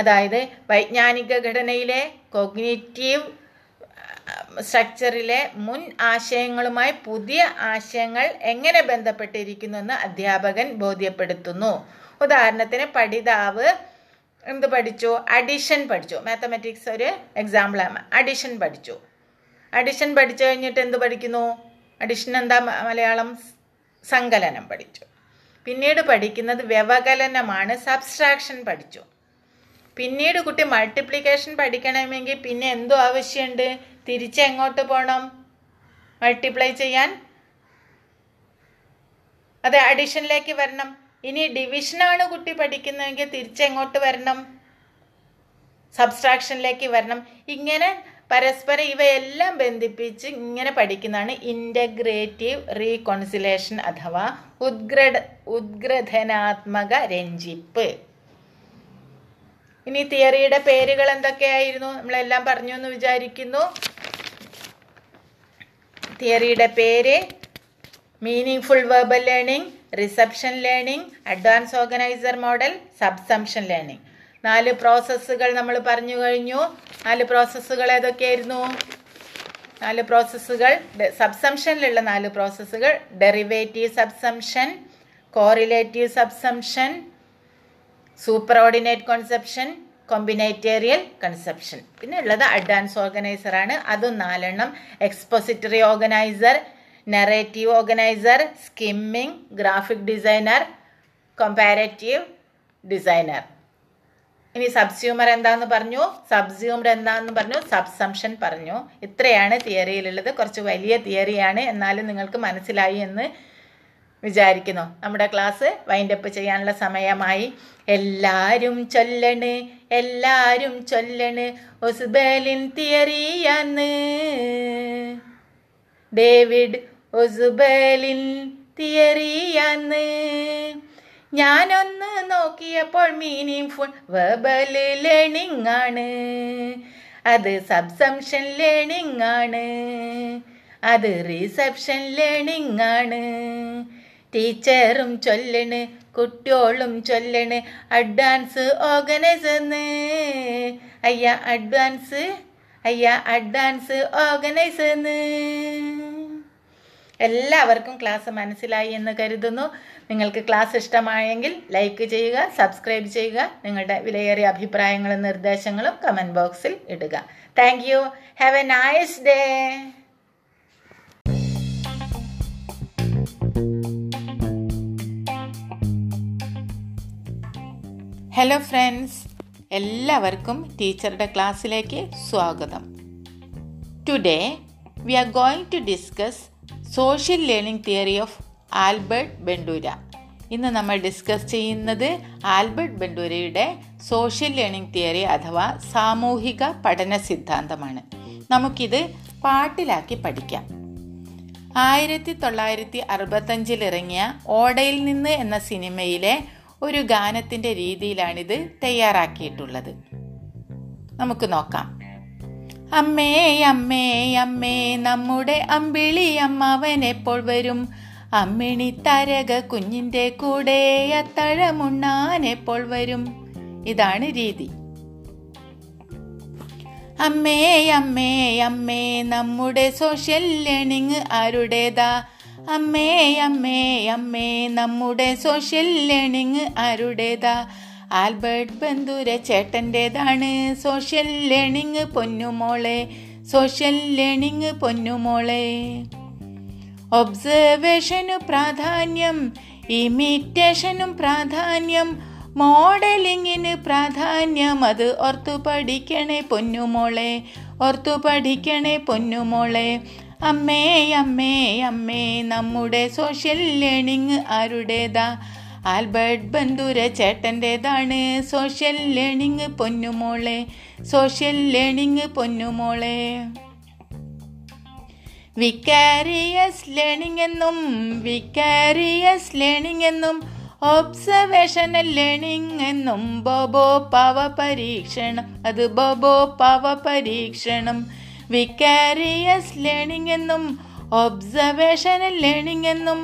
അതായത് വൈജ്ഞാനിക ഘടനയിലെ കോഗ്നിറ്റീവ് സ്ട്രക്ചറിലെ മുൻ ആശയങ്ങളുമായി പുതിയ ആശയങ്ങൾ എങ്ങനെ ബന്ധപ്പെട്ടിരിക്കുന്നുവെന്ന് അധ്യാപകൻ ബോധ്യപ്പെടുത്തുന്നു. ഉദാഹരണത്തിന് പഠിതാവ് എന്ത് പഠിച്ചു? അഡിഷൻ പഠിച്ചു. മാത്തമാറ്റിക്സ് ഒരു എക്സാമ്പിളാണ്. അഡിഷൻ പഠിച്ചു കഴിഞ്ഞിട്ട് എന്ത് പഠിക്കുന്നു? അഡിഷൻ എന്താ മലയാളം? സങ്കലനം പഠിച്ചു. പിന്നീട് പഠിക്കുന്നത് വ്യവകലനമാണ്, സബ്സ്ട്രാക്ഷൻ പഠിച്ചു. പിന്നീട് കുട്ടി മൾട്ടിപ്ലിക്കേഷൻ പഠിക്കണമെങ്കിൽ പിന്നെ എന്തോ ആവശ്യമുണ്ട്? തിരിച്ചെങ്ങോട്ട് പോകണം? മൾട്ടിപ്ലൈ ചെയ്യാൻ അത് അഡീഷനിലേക്ക് വരണം. ഇനി ഡിവിഷനാണ് കുട്ടി പഠിക്കുന്നതെങ്കിൽ തിരിച്ചെങ്ങോട്ട് വരണം? സബ്സ്ട്രാക്ഷനിലേക്ക് വരണം. ഇങ്ങനെ പരസ്പരം ഇവയെല്ലാം ബന്ധിപ്പിച്ച് ഇങ്ങനെ പഠിക്കുന്നതാണ് ഇൻ്റഗ്രേറ്റീവ് റീകോൺസിലേഷൻ അഥവാ ഉദ്ഗ്രഥനാത്മക രഞ്ജിപ്പ്. ഇനി തിയറിയുടെ പേരുകൾ എന്തൊക്കെയായിരുന്നു? നമ്മളെല്ലാം പറഞ്ഞു എന്ന് വിചാരിക്കുന്നു. തിയറിയുടെ പേര് meaningful verbal learning, reception learning, advance organiser model, subsumption learning. 4 പ്രോസസ്സുകൾ നമ്മൾ പറഞ്ഞു കഴിഞ്ഞു. 4 പ്രോസസ്സുകൾ ഏതൊക്കെയായിരുന്നു? 4 പ്രോസസ്സുകൾ, സബ്സംഷനിലുള്ള 4 പ്രോസസ്സുകൾ: derivative subsumption, correlative subsumption, superordinate conception, combinatorial conception. പിന്നെ ഉള്ളത് അഡ്വാൻസ് ഓർഗനൈസർ ആണ്. അതും 4 എണ്ണം: expository organiser, narrative organiser, skimming, graphic designer, comparative designer. ഇനി സബ്സ്യൂമർ എന്താന്ന് പറഞ്ഞു, സബ്സ്യൂമർ എന്താന്ന് പറഞ്ഞു, സബ്സംഷൻ പറഞ്ഞു. ഇത്രയാണ് തിയറിയിലുള്ളത്. കുറച്ച് വലിയ തിയറിയാണ്, എന്നാലും നിങ്ങൾക്ക് മനസ്സിലായി എന്ന് വിചാരിക്കുന്നു. നമ്മുടെ ക്ലാസ് വൈൻഡപ്പ് ചെയ്യാനുള്ള സമയമായി. എല്ലാവരും ചൊല്ലണ്, എല്ലാവരും ചൊല്ലണ് ഒസ്ബെലിൻ തിയറിയാന്ന്, ഡേവിഡ് ഒസ്ബെലിൻ തിയറിയാന്ന്. ഞാനൊന്ന് നോക്കിയപ്പോൾ മീനിങ് ഫുൾ വെർബൽ ലേണിംഗ് ആണ്, അത് സബ്സംഷൻ ലേണിംഗ് ആണ്, അത് റിസപ്ഷൻ ലേണിംഗ് ആണ്. ടീച്ചറും ചൊല്ലണ്, കുട്ടിയോളും ചൊല്ലണ് അഡ്വാൻസ് ഓർഗനൈസർന്ന്, അയ്യ അഡ്വാൻസ്, അയ്യ അഡ്വാൻസ് ഓർഗനൈസർന്ന്. എല്ലാവർക്കും ക്ലാസ് മനസ്സിലായി എന്ന് കരുതുന്നു. നിങ്ങൾക്ക് ക്ലാസ് ഇഷ്ടമായെങ്കിൽ ലൈക്ക് ചെയ്യുക, സബ്സ്ക്രൈബ് ചെയ്യുക. നിങ്ങളുടെ വിലയേറിയ അഭിപ്രായങ്ങളും നിർദ്ദേശങ്ങളും കമൻറ്റ് ബോക്സിൽ ഇടുക. Thank you. Have a nice day. Hello friends, എല്ലാവർക്കും ടീച്ചറുടെ ക്ലാസ്സിലേക്ക് സ്വാഗതം. Today we are going to discuss social learning theory of Albert Bandura. ഇന്ന് നമ്മൾ ഡിസ്കസ് ചെയ്യുന്നത് ആൽബർട്ട് ബന്ദൂരയുടെ സോഷ്യൽ ലേണിംഗ് തിയറി അഥവാ സാമൂഹിക പഠന സിദ്ധാന്തമാണ്. നമുക്കിത് പാട്ടിലാക്കി പഠിക്കാം. 1965 ഇറങ്ങിയ ഓടയിൽ നിന്ന് എന്ന സിനിമയിലെ ഒരു ഗാനത്തിൻ്റെ രീതിയിലാണിത് തയ്യാറാക്കിയിട്ടുള്ളത്. നമുക്ക് നോക്കാം. അമ്മേ അമ്മേ അമ്മേ നമ്മുടെ അമ്പിളി അമ്മാവനെപ്പോൾ വരും, അമ്മിണി തരക കുഞ്ഞിൻ്റെ കൂടെ അത്തഴമുണ്ണാനെപ്പോൾ വരും. ഇതാണ് രീതി. അമ്മേ അമ്മേ അമ്മേ നമ്മുടെ സോഷ്യൽ ലേണിംഗ് ആരുടേതാ, അമ്മേ അമ്മേ അമ്മേ നമ്മുടെ സോഷ്യൽ ലേണിംഗ് ആരുടേതാ, ആൽബർട്ട് ബന്ദൂര ചേട്ടൻ്റേതാണ് സോഷ്യൽ ലേണിംഗ് പൊന്നുമോളെ, സോഷ്യൽ ലേണിംഗ് പൊന്നുമോളെ. ഒബ്സർവേഷനു പ്രാധാന്യം, ഇമിറ്റേഷനും പ്രാധാന്യം, മോഡലിങ്ങിന് പ്രാധാന്യം, അത് ഓർത്തു പഠിക്കണേ പൊന്നുമോളെ, ഓർത്തു പഠിക്കണേ പൊന്നുമോളെ. അമ്മേ അമ്മേ അമ്മേ നമ്മുടെ സോഷ്യൽ ലേണിംഗ് ആരുടേതാ, ആൽബർട്ട് ബന്ദൂര ചേട്ടൻ്റേതാണ് സോഷ്യൽ ലേണിംഗ് പൊന്നുമോളെ, സോഷ്യൽ ലേണിംഗ് പൊന്നുമോളെ. വിക്കാരിയസ് ലേണിംഗ് എന്നും വിക്കാരിയസ് ലേണിംഗ് എന്നും ഒബ്സർവേഷണൽ ലേണിംഗ് എന്നും ബോബോ പാവ പരീക്ഷണം, അത് ബോബോ പാവ പരീക്ഷണം. വിക്കാരിയസ് ലേണിംഗ് എന്നും ഒബ്സർവേഷണൽ ലേണിംഗ് എന്നും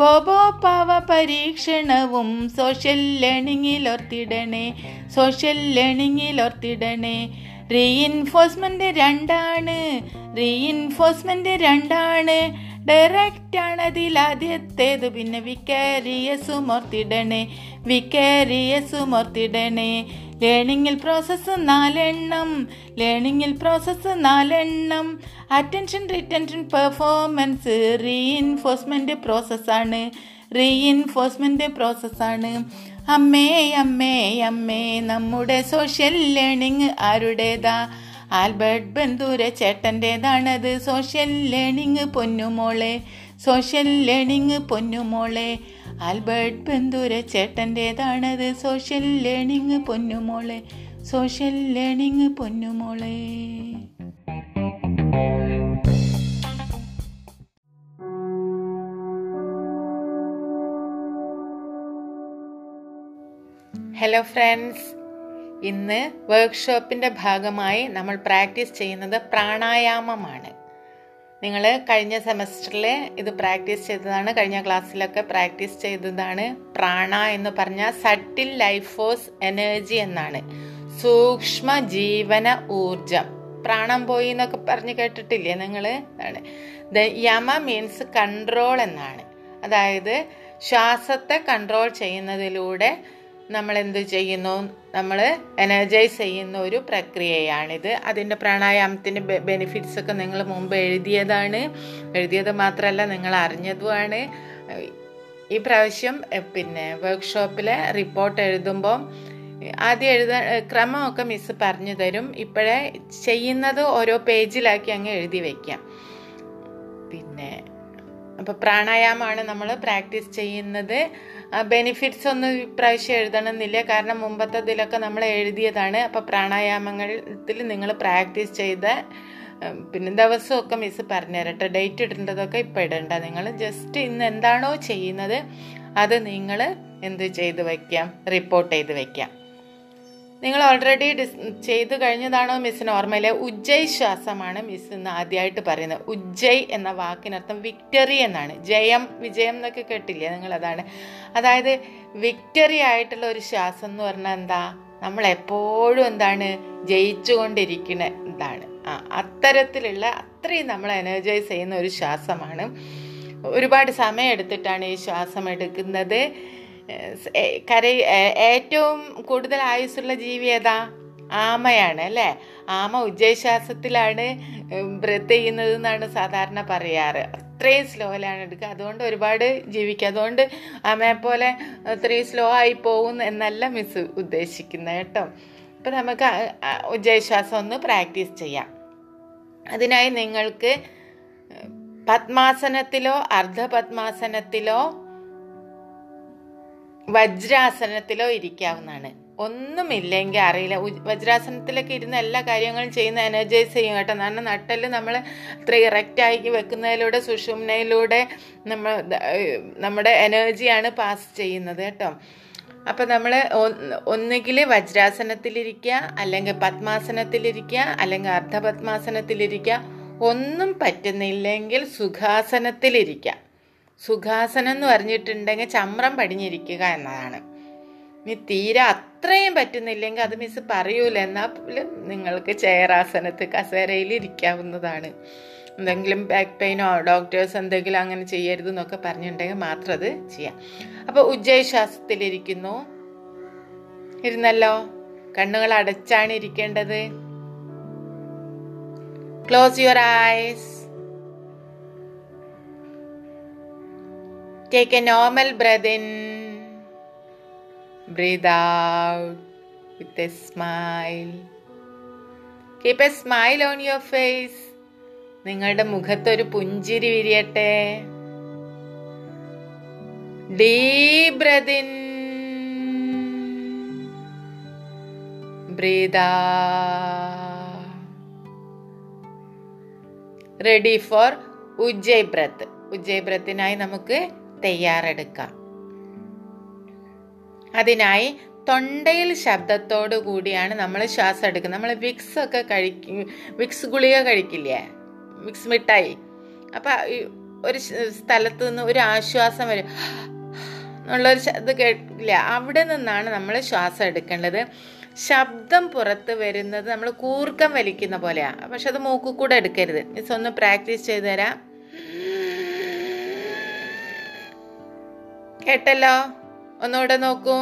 ബോബോ പാവ പരീക്ഷണവും സോഷ്യൽ ലേണിങ്ങിലോർത്തിടണേ, സോഷ്യൽ ലേണിങ്ങിലോർത്തിടണേ. റീഇൻഫോഴ്സ്മെൻറ്റ് 2 ആണ്, റീഇൻഫോഴ്സ്മെൻറ്റ് 2 ആണ്. ഡയറക്റ്റാണ് അതിലാദ്യത്തേത്, പിന്നെ വിക്കാരിയസും ഓർത്തിടണേ, വിക്കാരിയസും ഓർത്തിടണേ. ലേണിങ്ങിൽ പ്രോസസ്സ് 4 എണ്ണം, ലേണിങ്ങിൽ പ്രോസസ്സ് 4 എണ്ണം. അറ്റൻഷൻ, റിറ്റൻഷൻ, പെർഫോമൻസ് റീഇൻഫോഴ്സ്മെൻറ്റ് പ്രോസസ്സാണ്, റീഇൻഫോഴ്സ്മെൻറ്റ് പ്രോസസ്സാണ്. അമ്മേ അമ്മേ അമ്മേ നമ്മുടെ സോഷ്യൽ ലേണിംഗ് ആരുടേതാ, ആൽബർട്ട് ബന്ദൂര ചേട്ടൻ്റേതാണത് സോഷ്യൽ ലേണിംഗ് പൊന്നുമോളെ, സോഷ്യൽ ലേണിംഗ് പൊന്നുമോളെ. ആൽബർട്ട് ബന്ധൂര ചേട്ടൻ്റേതാണത് സോഷ്യൽ ലേണിങ് പൊന്നുമോളെ, സോഷ്യൽ ലേണിങ് പൊന്നുമോളെ. ഹലോ ഫ്രണ്ട്സ്, ഇന്ന് വർക്ക്ഷോപ്പിൻ്റെ ഭാഗമായി നമ്മൾ പ്രാക്ടീസ് ചെയ്യുന്നത് പ്രാണായാമമാണ്. നിങ്ങൾ കഴിഞ്ഞ സെമസ്റ്ററിൽ ഇത് പ്രാക്ടീസ് ചെയ്തതാണ്, കഴിഞ്ഞ ക്ലാസ്സിലൊക്കെ പ്രാക്ടീസ് ചെയ്തതാണ്. പ്രാണ എന്ന് പറഞ്ഞാൽ സട്ടിൽ ലൈഫ് ഫോഴ്സ് എനർജി എന്നാണ്, സൂക്ഷ്മ ജീവന ഊർജം. പ്രാണം പോയി എന്നൊക്കെ പറഞ്ഞ് കേട്ടിട്ടില്ലേ നിങ്ങൾ? യമ മീൻസ് കൺട്രോൾ എന്നാണ്. അതായത് ശ്വാസത്തെ കൺട്രോൾ ചെയ്യുന്നതിലൂടെ നമ്മൾ എന്ത് ചെയ്യുന്നു, നമ്മൾ എനർജൈസ് ചെയ്യുന്ന ഒരു പ്രക്രിയയാണിത്. അതിൻ്റെ പ്രാണായാമത്തിൻ്റെ ബെനിഫിറ്റ്സ് ഒക്കെ നിങ്ങൾ മുമ്പ് എഴുതിയത് മാത്രമല്ല നിങ്ങൾ അറിഞ്ഞതുമാണ്. ഈ പ്രാവശ്യം പിന്നെ വർക്ക്ഷോപ്പിലെ റിപ്പോർട്ട് എഴുതുമ്പോൾ ആദ്യം ക്രമമൊക്കെ മിസ് പറഞ്ഞു തരും. ഇപ്പോഴേ ചെയ്യുന്നത് ഓരോ പേജിലാക്കി അങ്ങ് എഴുതി വയ്ക്കാം. പിന്നെ അപ്പോൾ പ്രാണായാമമാണ് നമ്മൾ പ്രാക്ടീസ് ചെയ്യുന്നത്. ബെനിഫിറ്റ്സ് ഒന്നും ഇപ്രാവശ്യം എഴുതണമെന്നില്ല, കാരണം മുമ്പത്തതിലൊക്കെ നമ്മൾ എഴുതിയതാണ്. അപ്പോൾ പ്രാണായാമത്തിൽ നിങ്ങൾ പ്രാക്ടീസ് ചെയ്ത പിന്നെ ദിവസമൊക്കെ മിസ് പറഞ്ഞു തരട്ടെ. ഡേറ്റ് ഇടേണ്ടതൊക്കെ ഇപ്പോൾ ഇടണ്ട, നിങ്ങൾ ജസ്റ്റ് ഇന്ന് എന്താണോ ചെയ്യുന്നത് അത് നിങ്ങൾ എന്ത് ചെയ്ത് വയ്ക്കാം, റിപ്പോർട്ട് ചെയ്ത് വയ്ക്കാം. നിങ്ങൾ ഓൾറെഡി ചെയ്ത് കഴിഞ്ഞതാണോ മിസ്? നോർമലി ഉജ്ജയ് ശ്വാസമാണ് മിസ് ഇന്ന് ആദ്യമായിട്ട് പറയുന്നത്. ഉജ്ജയ് എന്ന വാക്കിനർത്ഥം വിക്ടറി എന്നാണ്. ജയം, വിജയം എന്നൊക്കെ കേട്ടില്ലേ നിങ്ങൾ? അതാണ്. അതായത് വിക്ടറി ആയിട്ടുള്ള ഒരു ശ്വാസം എന്ന് പറഞ്ഞാൽ എന്താ, നമ്മളെപ്പോഴും എന്താണ് ജയിച്ചുകൊണ്ടിരിക്കുന്ന ഇതാണ്. അത്തരത്തിലുള്ള അത്രയും നമ്മൾ എനർജൈസ് ചെയ്യുന്ന ഒരു ശ്വാസമാണ്. ഒരുപാട് സമയം എടുത്തിട്ടാണ് ഈ ശ്വാസം എടുക്കുന്നത്. ഏറ്റവും കൂടുതൽ ആയുസ്സുള്ള ജീവി ഏതാ? ആമയാണ് അല്ലേ? ആമ ഉജ്ജയശ്വാസത്തിലാണ് ബ്രെത്ത് ചെയ്യുന്നത് എന്നാണ് സാധാരണ പറയാറ്. അത്രയും സ്ലോയിലാണ് എടുക്കുക. അതുകൊണ്ട് ഒരുപാട് ജീവിക്കുക. അതുകൊണ്ട് ആമയെപ്പോലെ അത്രയും സ്ലോ ആയി പോകും എന്നല്ല മിസ് ഉദ്ദേശിക്കുന്നത് കേട്ടോ. അപ്പം നമുക്ക് ഉജ്ജയശ്വാസം ഒന്ന് പ്രാക്ടീസ് ചെയ്യാം. അതിനായി നിങ്ങൾക്ക് പത്മാസനത്തിലോ അർദ്ധപത്മാസനത്തിലോ വജ്രാസനത്തിലോ ഇരിക്കാവുന്നതാണ്. ഒന്നുമില്ലെങ്കിൽ അറിയില്ല, വജ്രാസനത്തിലൊക്കെ ഇരുന്ന് എല്ലാ കാര്യങ്ങളും ചെയ്യുന്ന എനർജൈസ് ചെയ്യും കേട്ടോ. കാരണം നട്ടെല്ല് നമ്മൾ അത്ര ഇറക്റ്റായി വെക്കുന്നതിലൂടെ സുഷുമ്നയിലൂടെ നമ്മുടെ എനർജിയാണ് പാസ് ചെയ്യുന്നത് കേട്ടോ. അപ്പം നമ്മൾ ഒന്നുകിൽ വജ്രാസനത്തിലിരിക്കുക, അല്ലെങ്കിൽ പത്മാസനത്തിലിരിക്കുക, അല്ലെങ്കിൽ അർദ്ധപത്മാസനത്തിലിരിക്കുക. ഒന്നും പറ്റുന്നില്ലെങ്കിൽ സുഖാസനത്തിലിരിക്കുക. സുഖാസനം എന്ന് പറഞ്ഞിട്ടുണ്ടെങ്കിൽ ചമ്രം പടിഞ്ഞിരിക്കുക എന്നതാണ്. ഇനി തീരെ അത്രയും പറ്റുന്നില്ലെങ്കിൽ അത് മിസ് പറയൂല, എന്നാൽ നിങ്ങൾക്ക് ചെയറാസനത്തിൽ കസേരയിൽ ഇരിക്കാവുന്നതാണ്. എന്തെങ്കിലും ബാക്ക് പെയിനോ ഡോക്ടേഴ്സ് എന്തെങ്കിലും അങ്ങനെ ചെയ്യരുത് എന്നൊക്കെ പറഞ്ഞിട്ടുണ്ടെങ്കിൽ മാത്രം അത് ചെയ്യാം. അപ്പോൾ ഉജ്ജയശ്വാസത്തിലിരിക്കുന്നു, ഇരുന്നല്ലോ. കണ്ണുകൾ അടച്ചാണ് ഇരിക്കേണ്ടത്. Close your eyes. Take a normal breath in, breathe out with a smile. Keep a smile on your face. നിങ്ങളുടെ മുഖത്തൊരു പുഞ്ചിരി വിരിയട്ടെ. Deep breath in, breathe out. Ready for Ujjayi breath. Ujjayi breathനായി നമുക്ക് തയ്യാറെടുക്കാം. അതിനായി തൊണ്ടയിൽ ശബ്ദത്തോടു കൂടിയാണ് നമ്മൾ ശ്വാസം എടുക്കുന്നത്. നമ്മൾ വിക്സ് ഒക്കെ വിക്സ് ഗുളിക കഴിക്കില്ലേ, വിക്സ് മിഠായി. അപ്പം ഒരു സ്ഥലത്ത് നിന്ന് ഒരു ആശ്വാസം വരും എന്നുള്ളൊരു ഇത് കേട്ടില്ല, അവിടെ നിന്നാണ് നമ്മൾ ശ്വാസം എടുക്കേണ്ടത്. ശബ്ദം പുറത്ത് വരുന്നത് നമ്മൾ കൂർക്കം വലിക്കുന്ന പോലെയാണ്, പക്ഷെ അത് മൂക്കിൽ കൂടെ എടുക്കരുത്. മിസ് ഒന്ന് പ്രാക്ടീസ് ചെയ്തു തരാം, കേട്ടല്ലോ? ഒന്നുകൂടെ നോക്കൂ.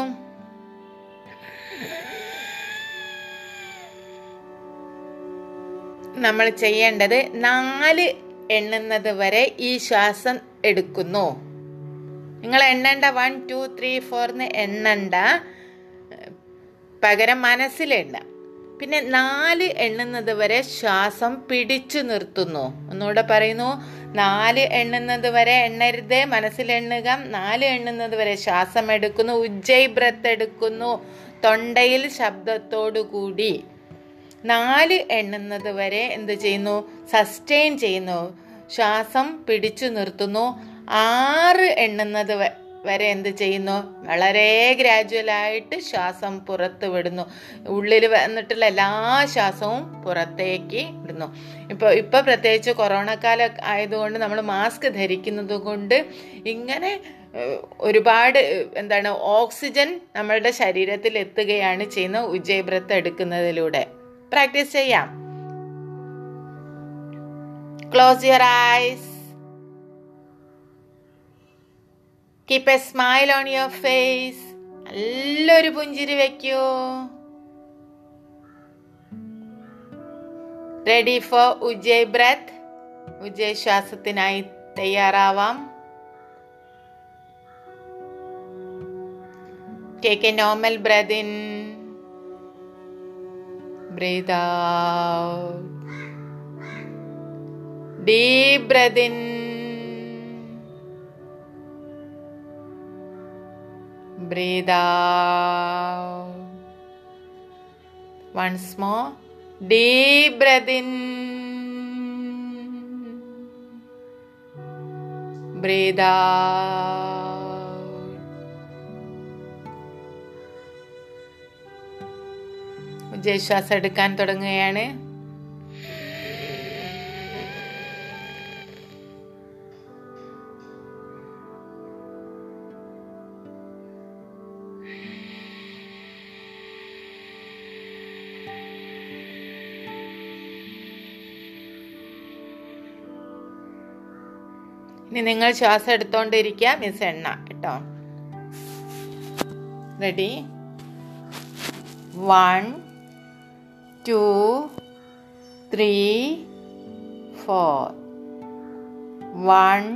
നമ്മൾ ചെയ്യേണ്ടത് 4 എണ്ണുന്നത് വരെ ഈ ശ്വാസം എടുക്കുന്നു. നിങ്ങൾ എണ്ണണ്ട, 1 2 3 4 എണ്ണണ്ട, പകരം മനസ്സിലെണ്ണ. പിന്നെ 4 എണ്ണുന്നത് വരെ ശ്വാസം പിടിച്ചു നിർത്തുന്നു. ഒന്നുകൂടെ പറയുന്നു, 4 എണ്ണുന്നത് വരെ എണ്ണരുത്, മനസ്സിലെണ്ണുക. 4 എണ്ണുന്നത് വരെ ശ്വാസം എടുക്കുന്നു, ഉജ്ജൈ ബ്രത്ത് എടുക്കുന്നു, തൊണ്ടയിൽ ശബ്ദത്തോടു കൂടി. 4 എണ്ണുന്നത് വരെ എന്ത് ചെയ്യുന്നു? സസ്റ്റെയിൻ ചെയ്യുന്നു, ശ്വാസം പിടിച്ചു നിർത്തുന്നു. 6 എണ്ണുന്നത് വരെ എന്ത് ചെയ്യുന്നു? വളരെ ഗ്രാജുവലായിട്ട് ശ്വാസം പുറത്ത് വിടുന്നു. ഉള്ളിൽ വന്നിട്ടുള്ള എല്ലാ ശ്വാസവും പുറത്തേക്ക് വിടുന്നു. ഇപ്പോൾ പ്രത്യേകിച്ച് കൊറോണ കാലം ആയതുകൊണ്ട് നമ്മൾ മാസ്ക് ധരിക്കുന്നത് കൊണ്ട് ഇങ്ങനെ ഒരുപാട് ഓക്സിജൻ നമ്മളുടെ ശരീരത്തിൽ എത്തുകയാണ് ചെയ്യുന്നത് ഉജ്ജൈ ബ്രത്ത് എടുക്കുന്നതിലൂടെ. പ്രാക്ടീസ് ചെയ്യാം. Close your eyes. Keep a smile on your face. നല്ലൊരു പുഞ്ചിരി വെക്കൂ. Ready for ujjayi breath? Ujjayi ശ്വാസത്തിനായി തയ്യാറാവാം. Take a normal breath in. Breathe out. Deep breath in. Breathe out. Once more. Deep breath in. Breathe out. Ujjayi ശ്വാസം എടുക്കാൻ തുടങ്ങുകയാണ്. ഇനി നിങ്ങൾ ശ്വാസം എടുത്തോണ്ടിരിക്കുക, മിസ് എണ്ണ കേട്ടോ. റെഡി? 1 2 3 4 1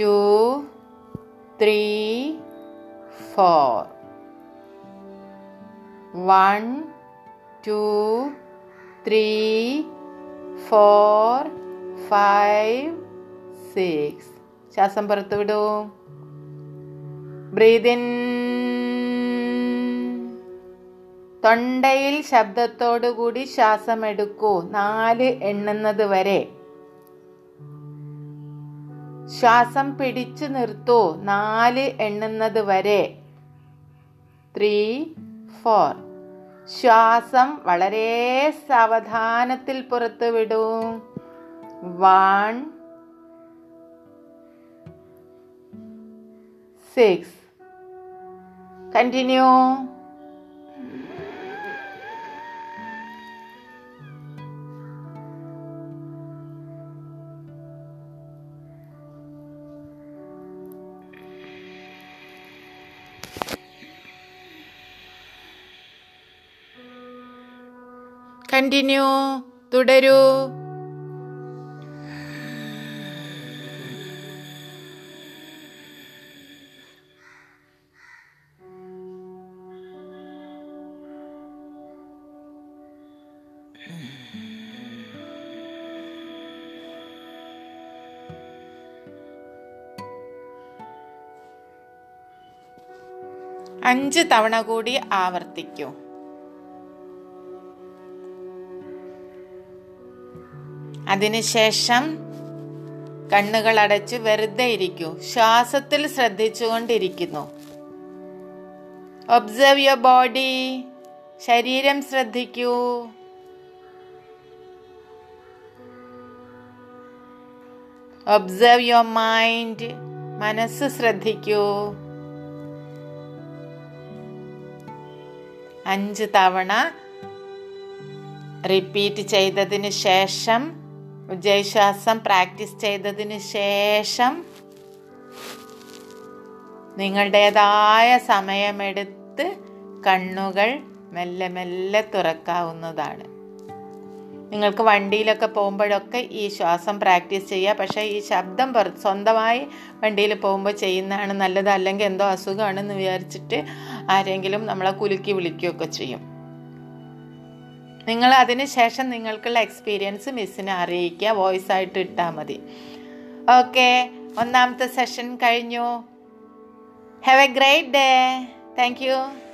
2 3 4 1 2 3 4 5 6. ശ്വാസം പുറത്തു വിടൂ. Breath in. തൊണ്ടയിൽ ശബ്ദത്തോടു കൂടി ശ്വാസം എടുക്കൂ. 4 എണ്ണുന്നത് വരെ ശ്വാസം പിടിച്ചു നിർത്തൂ. 4 എണ്ണുന്നത് വരെ. 3 4. ശ്വാസം വളരെ സാവധാനത്തിൽ പുറത്തു വിടൂ. 1 6. Continue. തുടരൂ. അഞ്ച് തവണ കൂടി ആവർത്തിക്കൂ. അതിനുശേഷം കണ്ണുകളടച്ച് വെറുതെ ഇരിക്കൂ. ശ്വാസത്തിൽ ശ്രദ്ധിച്ചുകൊണ്ടിരിക്കുന്നു. Observe your body. ശരീരം ശ്രദ്ധിക്കൂ. Observe your mind. മനസ്സ് ശ്രദ്ധിക്കൂ. 5 തവണ റിപ്പീറ്റ് ചെയ്തതിന് ശേഷം, ഉജ്ജൈ ശ്വാസം പ്രാക്ടീസ് ചെയ്തതിന് ശേഷം, നിങ്ങളുടേതായ സമയമെടുത്ത് കണ്ണുകൾ മെല്ലെ മെല്ലെ തുറക്കാവുന്നതാണ്. നിങ്ങൾക്ക് വണ്ടിയിലൊക്കെ പോകുമ്പോഴൊക്കെ ഈ ശ്വാസം പ്രാക്ടീസ് ചെയ്യുക. പക്ഷേ ഈ ശബ്ദം സ്വന്തമായി വണ്ടിയിൽ പോകുമ്പോൾ ചെയ്യുന്നതാണ് നല്ലത്. അല്ലെങ്കിൽ എന്തോ അസുഖമാണെന്ന് വിചാരിച്ചിട്ട് ആരെങ്കിലും നമ്മളെ കുലുക്കി വിളിക്കുകയൊക്കെ ചെയ്യും. നിങ്ങൾ അതിന് ശേഷം നിങ്ങൾക്കുള്ള എക്സ്പീരിയൻസ് മിസ്സിനെ അറിയിക്കുക, വോയിസ് ആയിട്ട് ഇട്ടാൽ മതി. ഓക്കെ, ഒന്നാമത്തെ സെഷൻ കഴിഞ്ഞു. Have a great day. Thank U.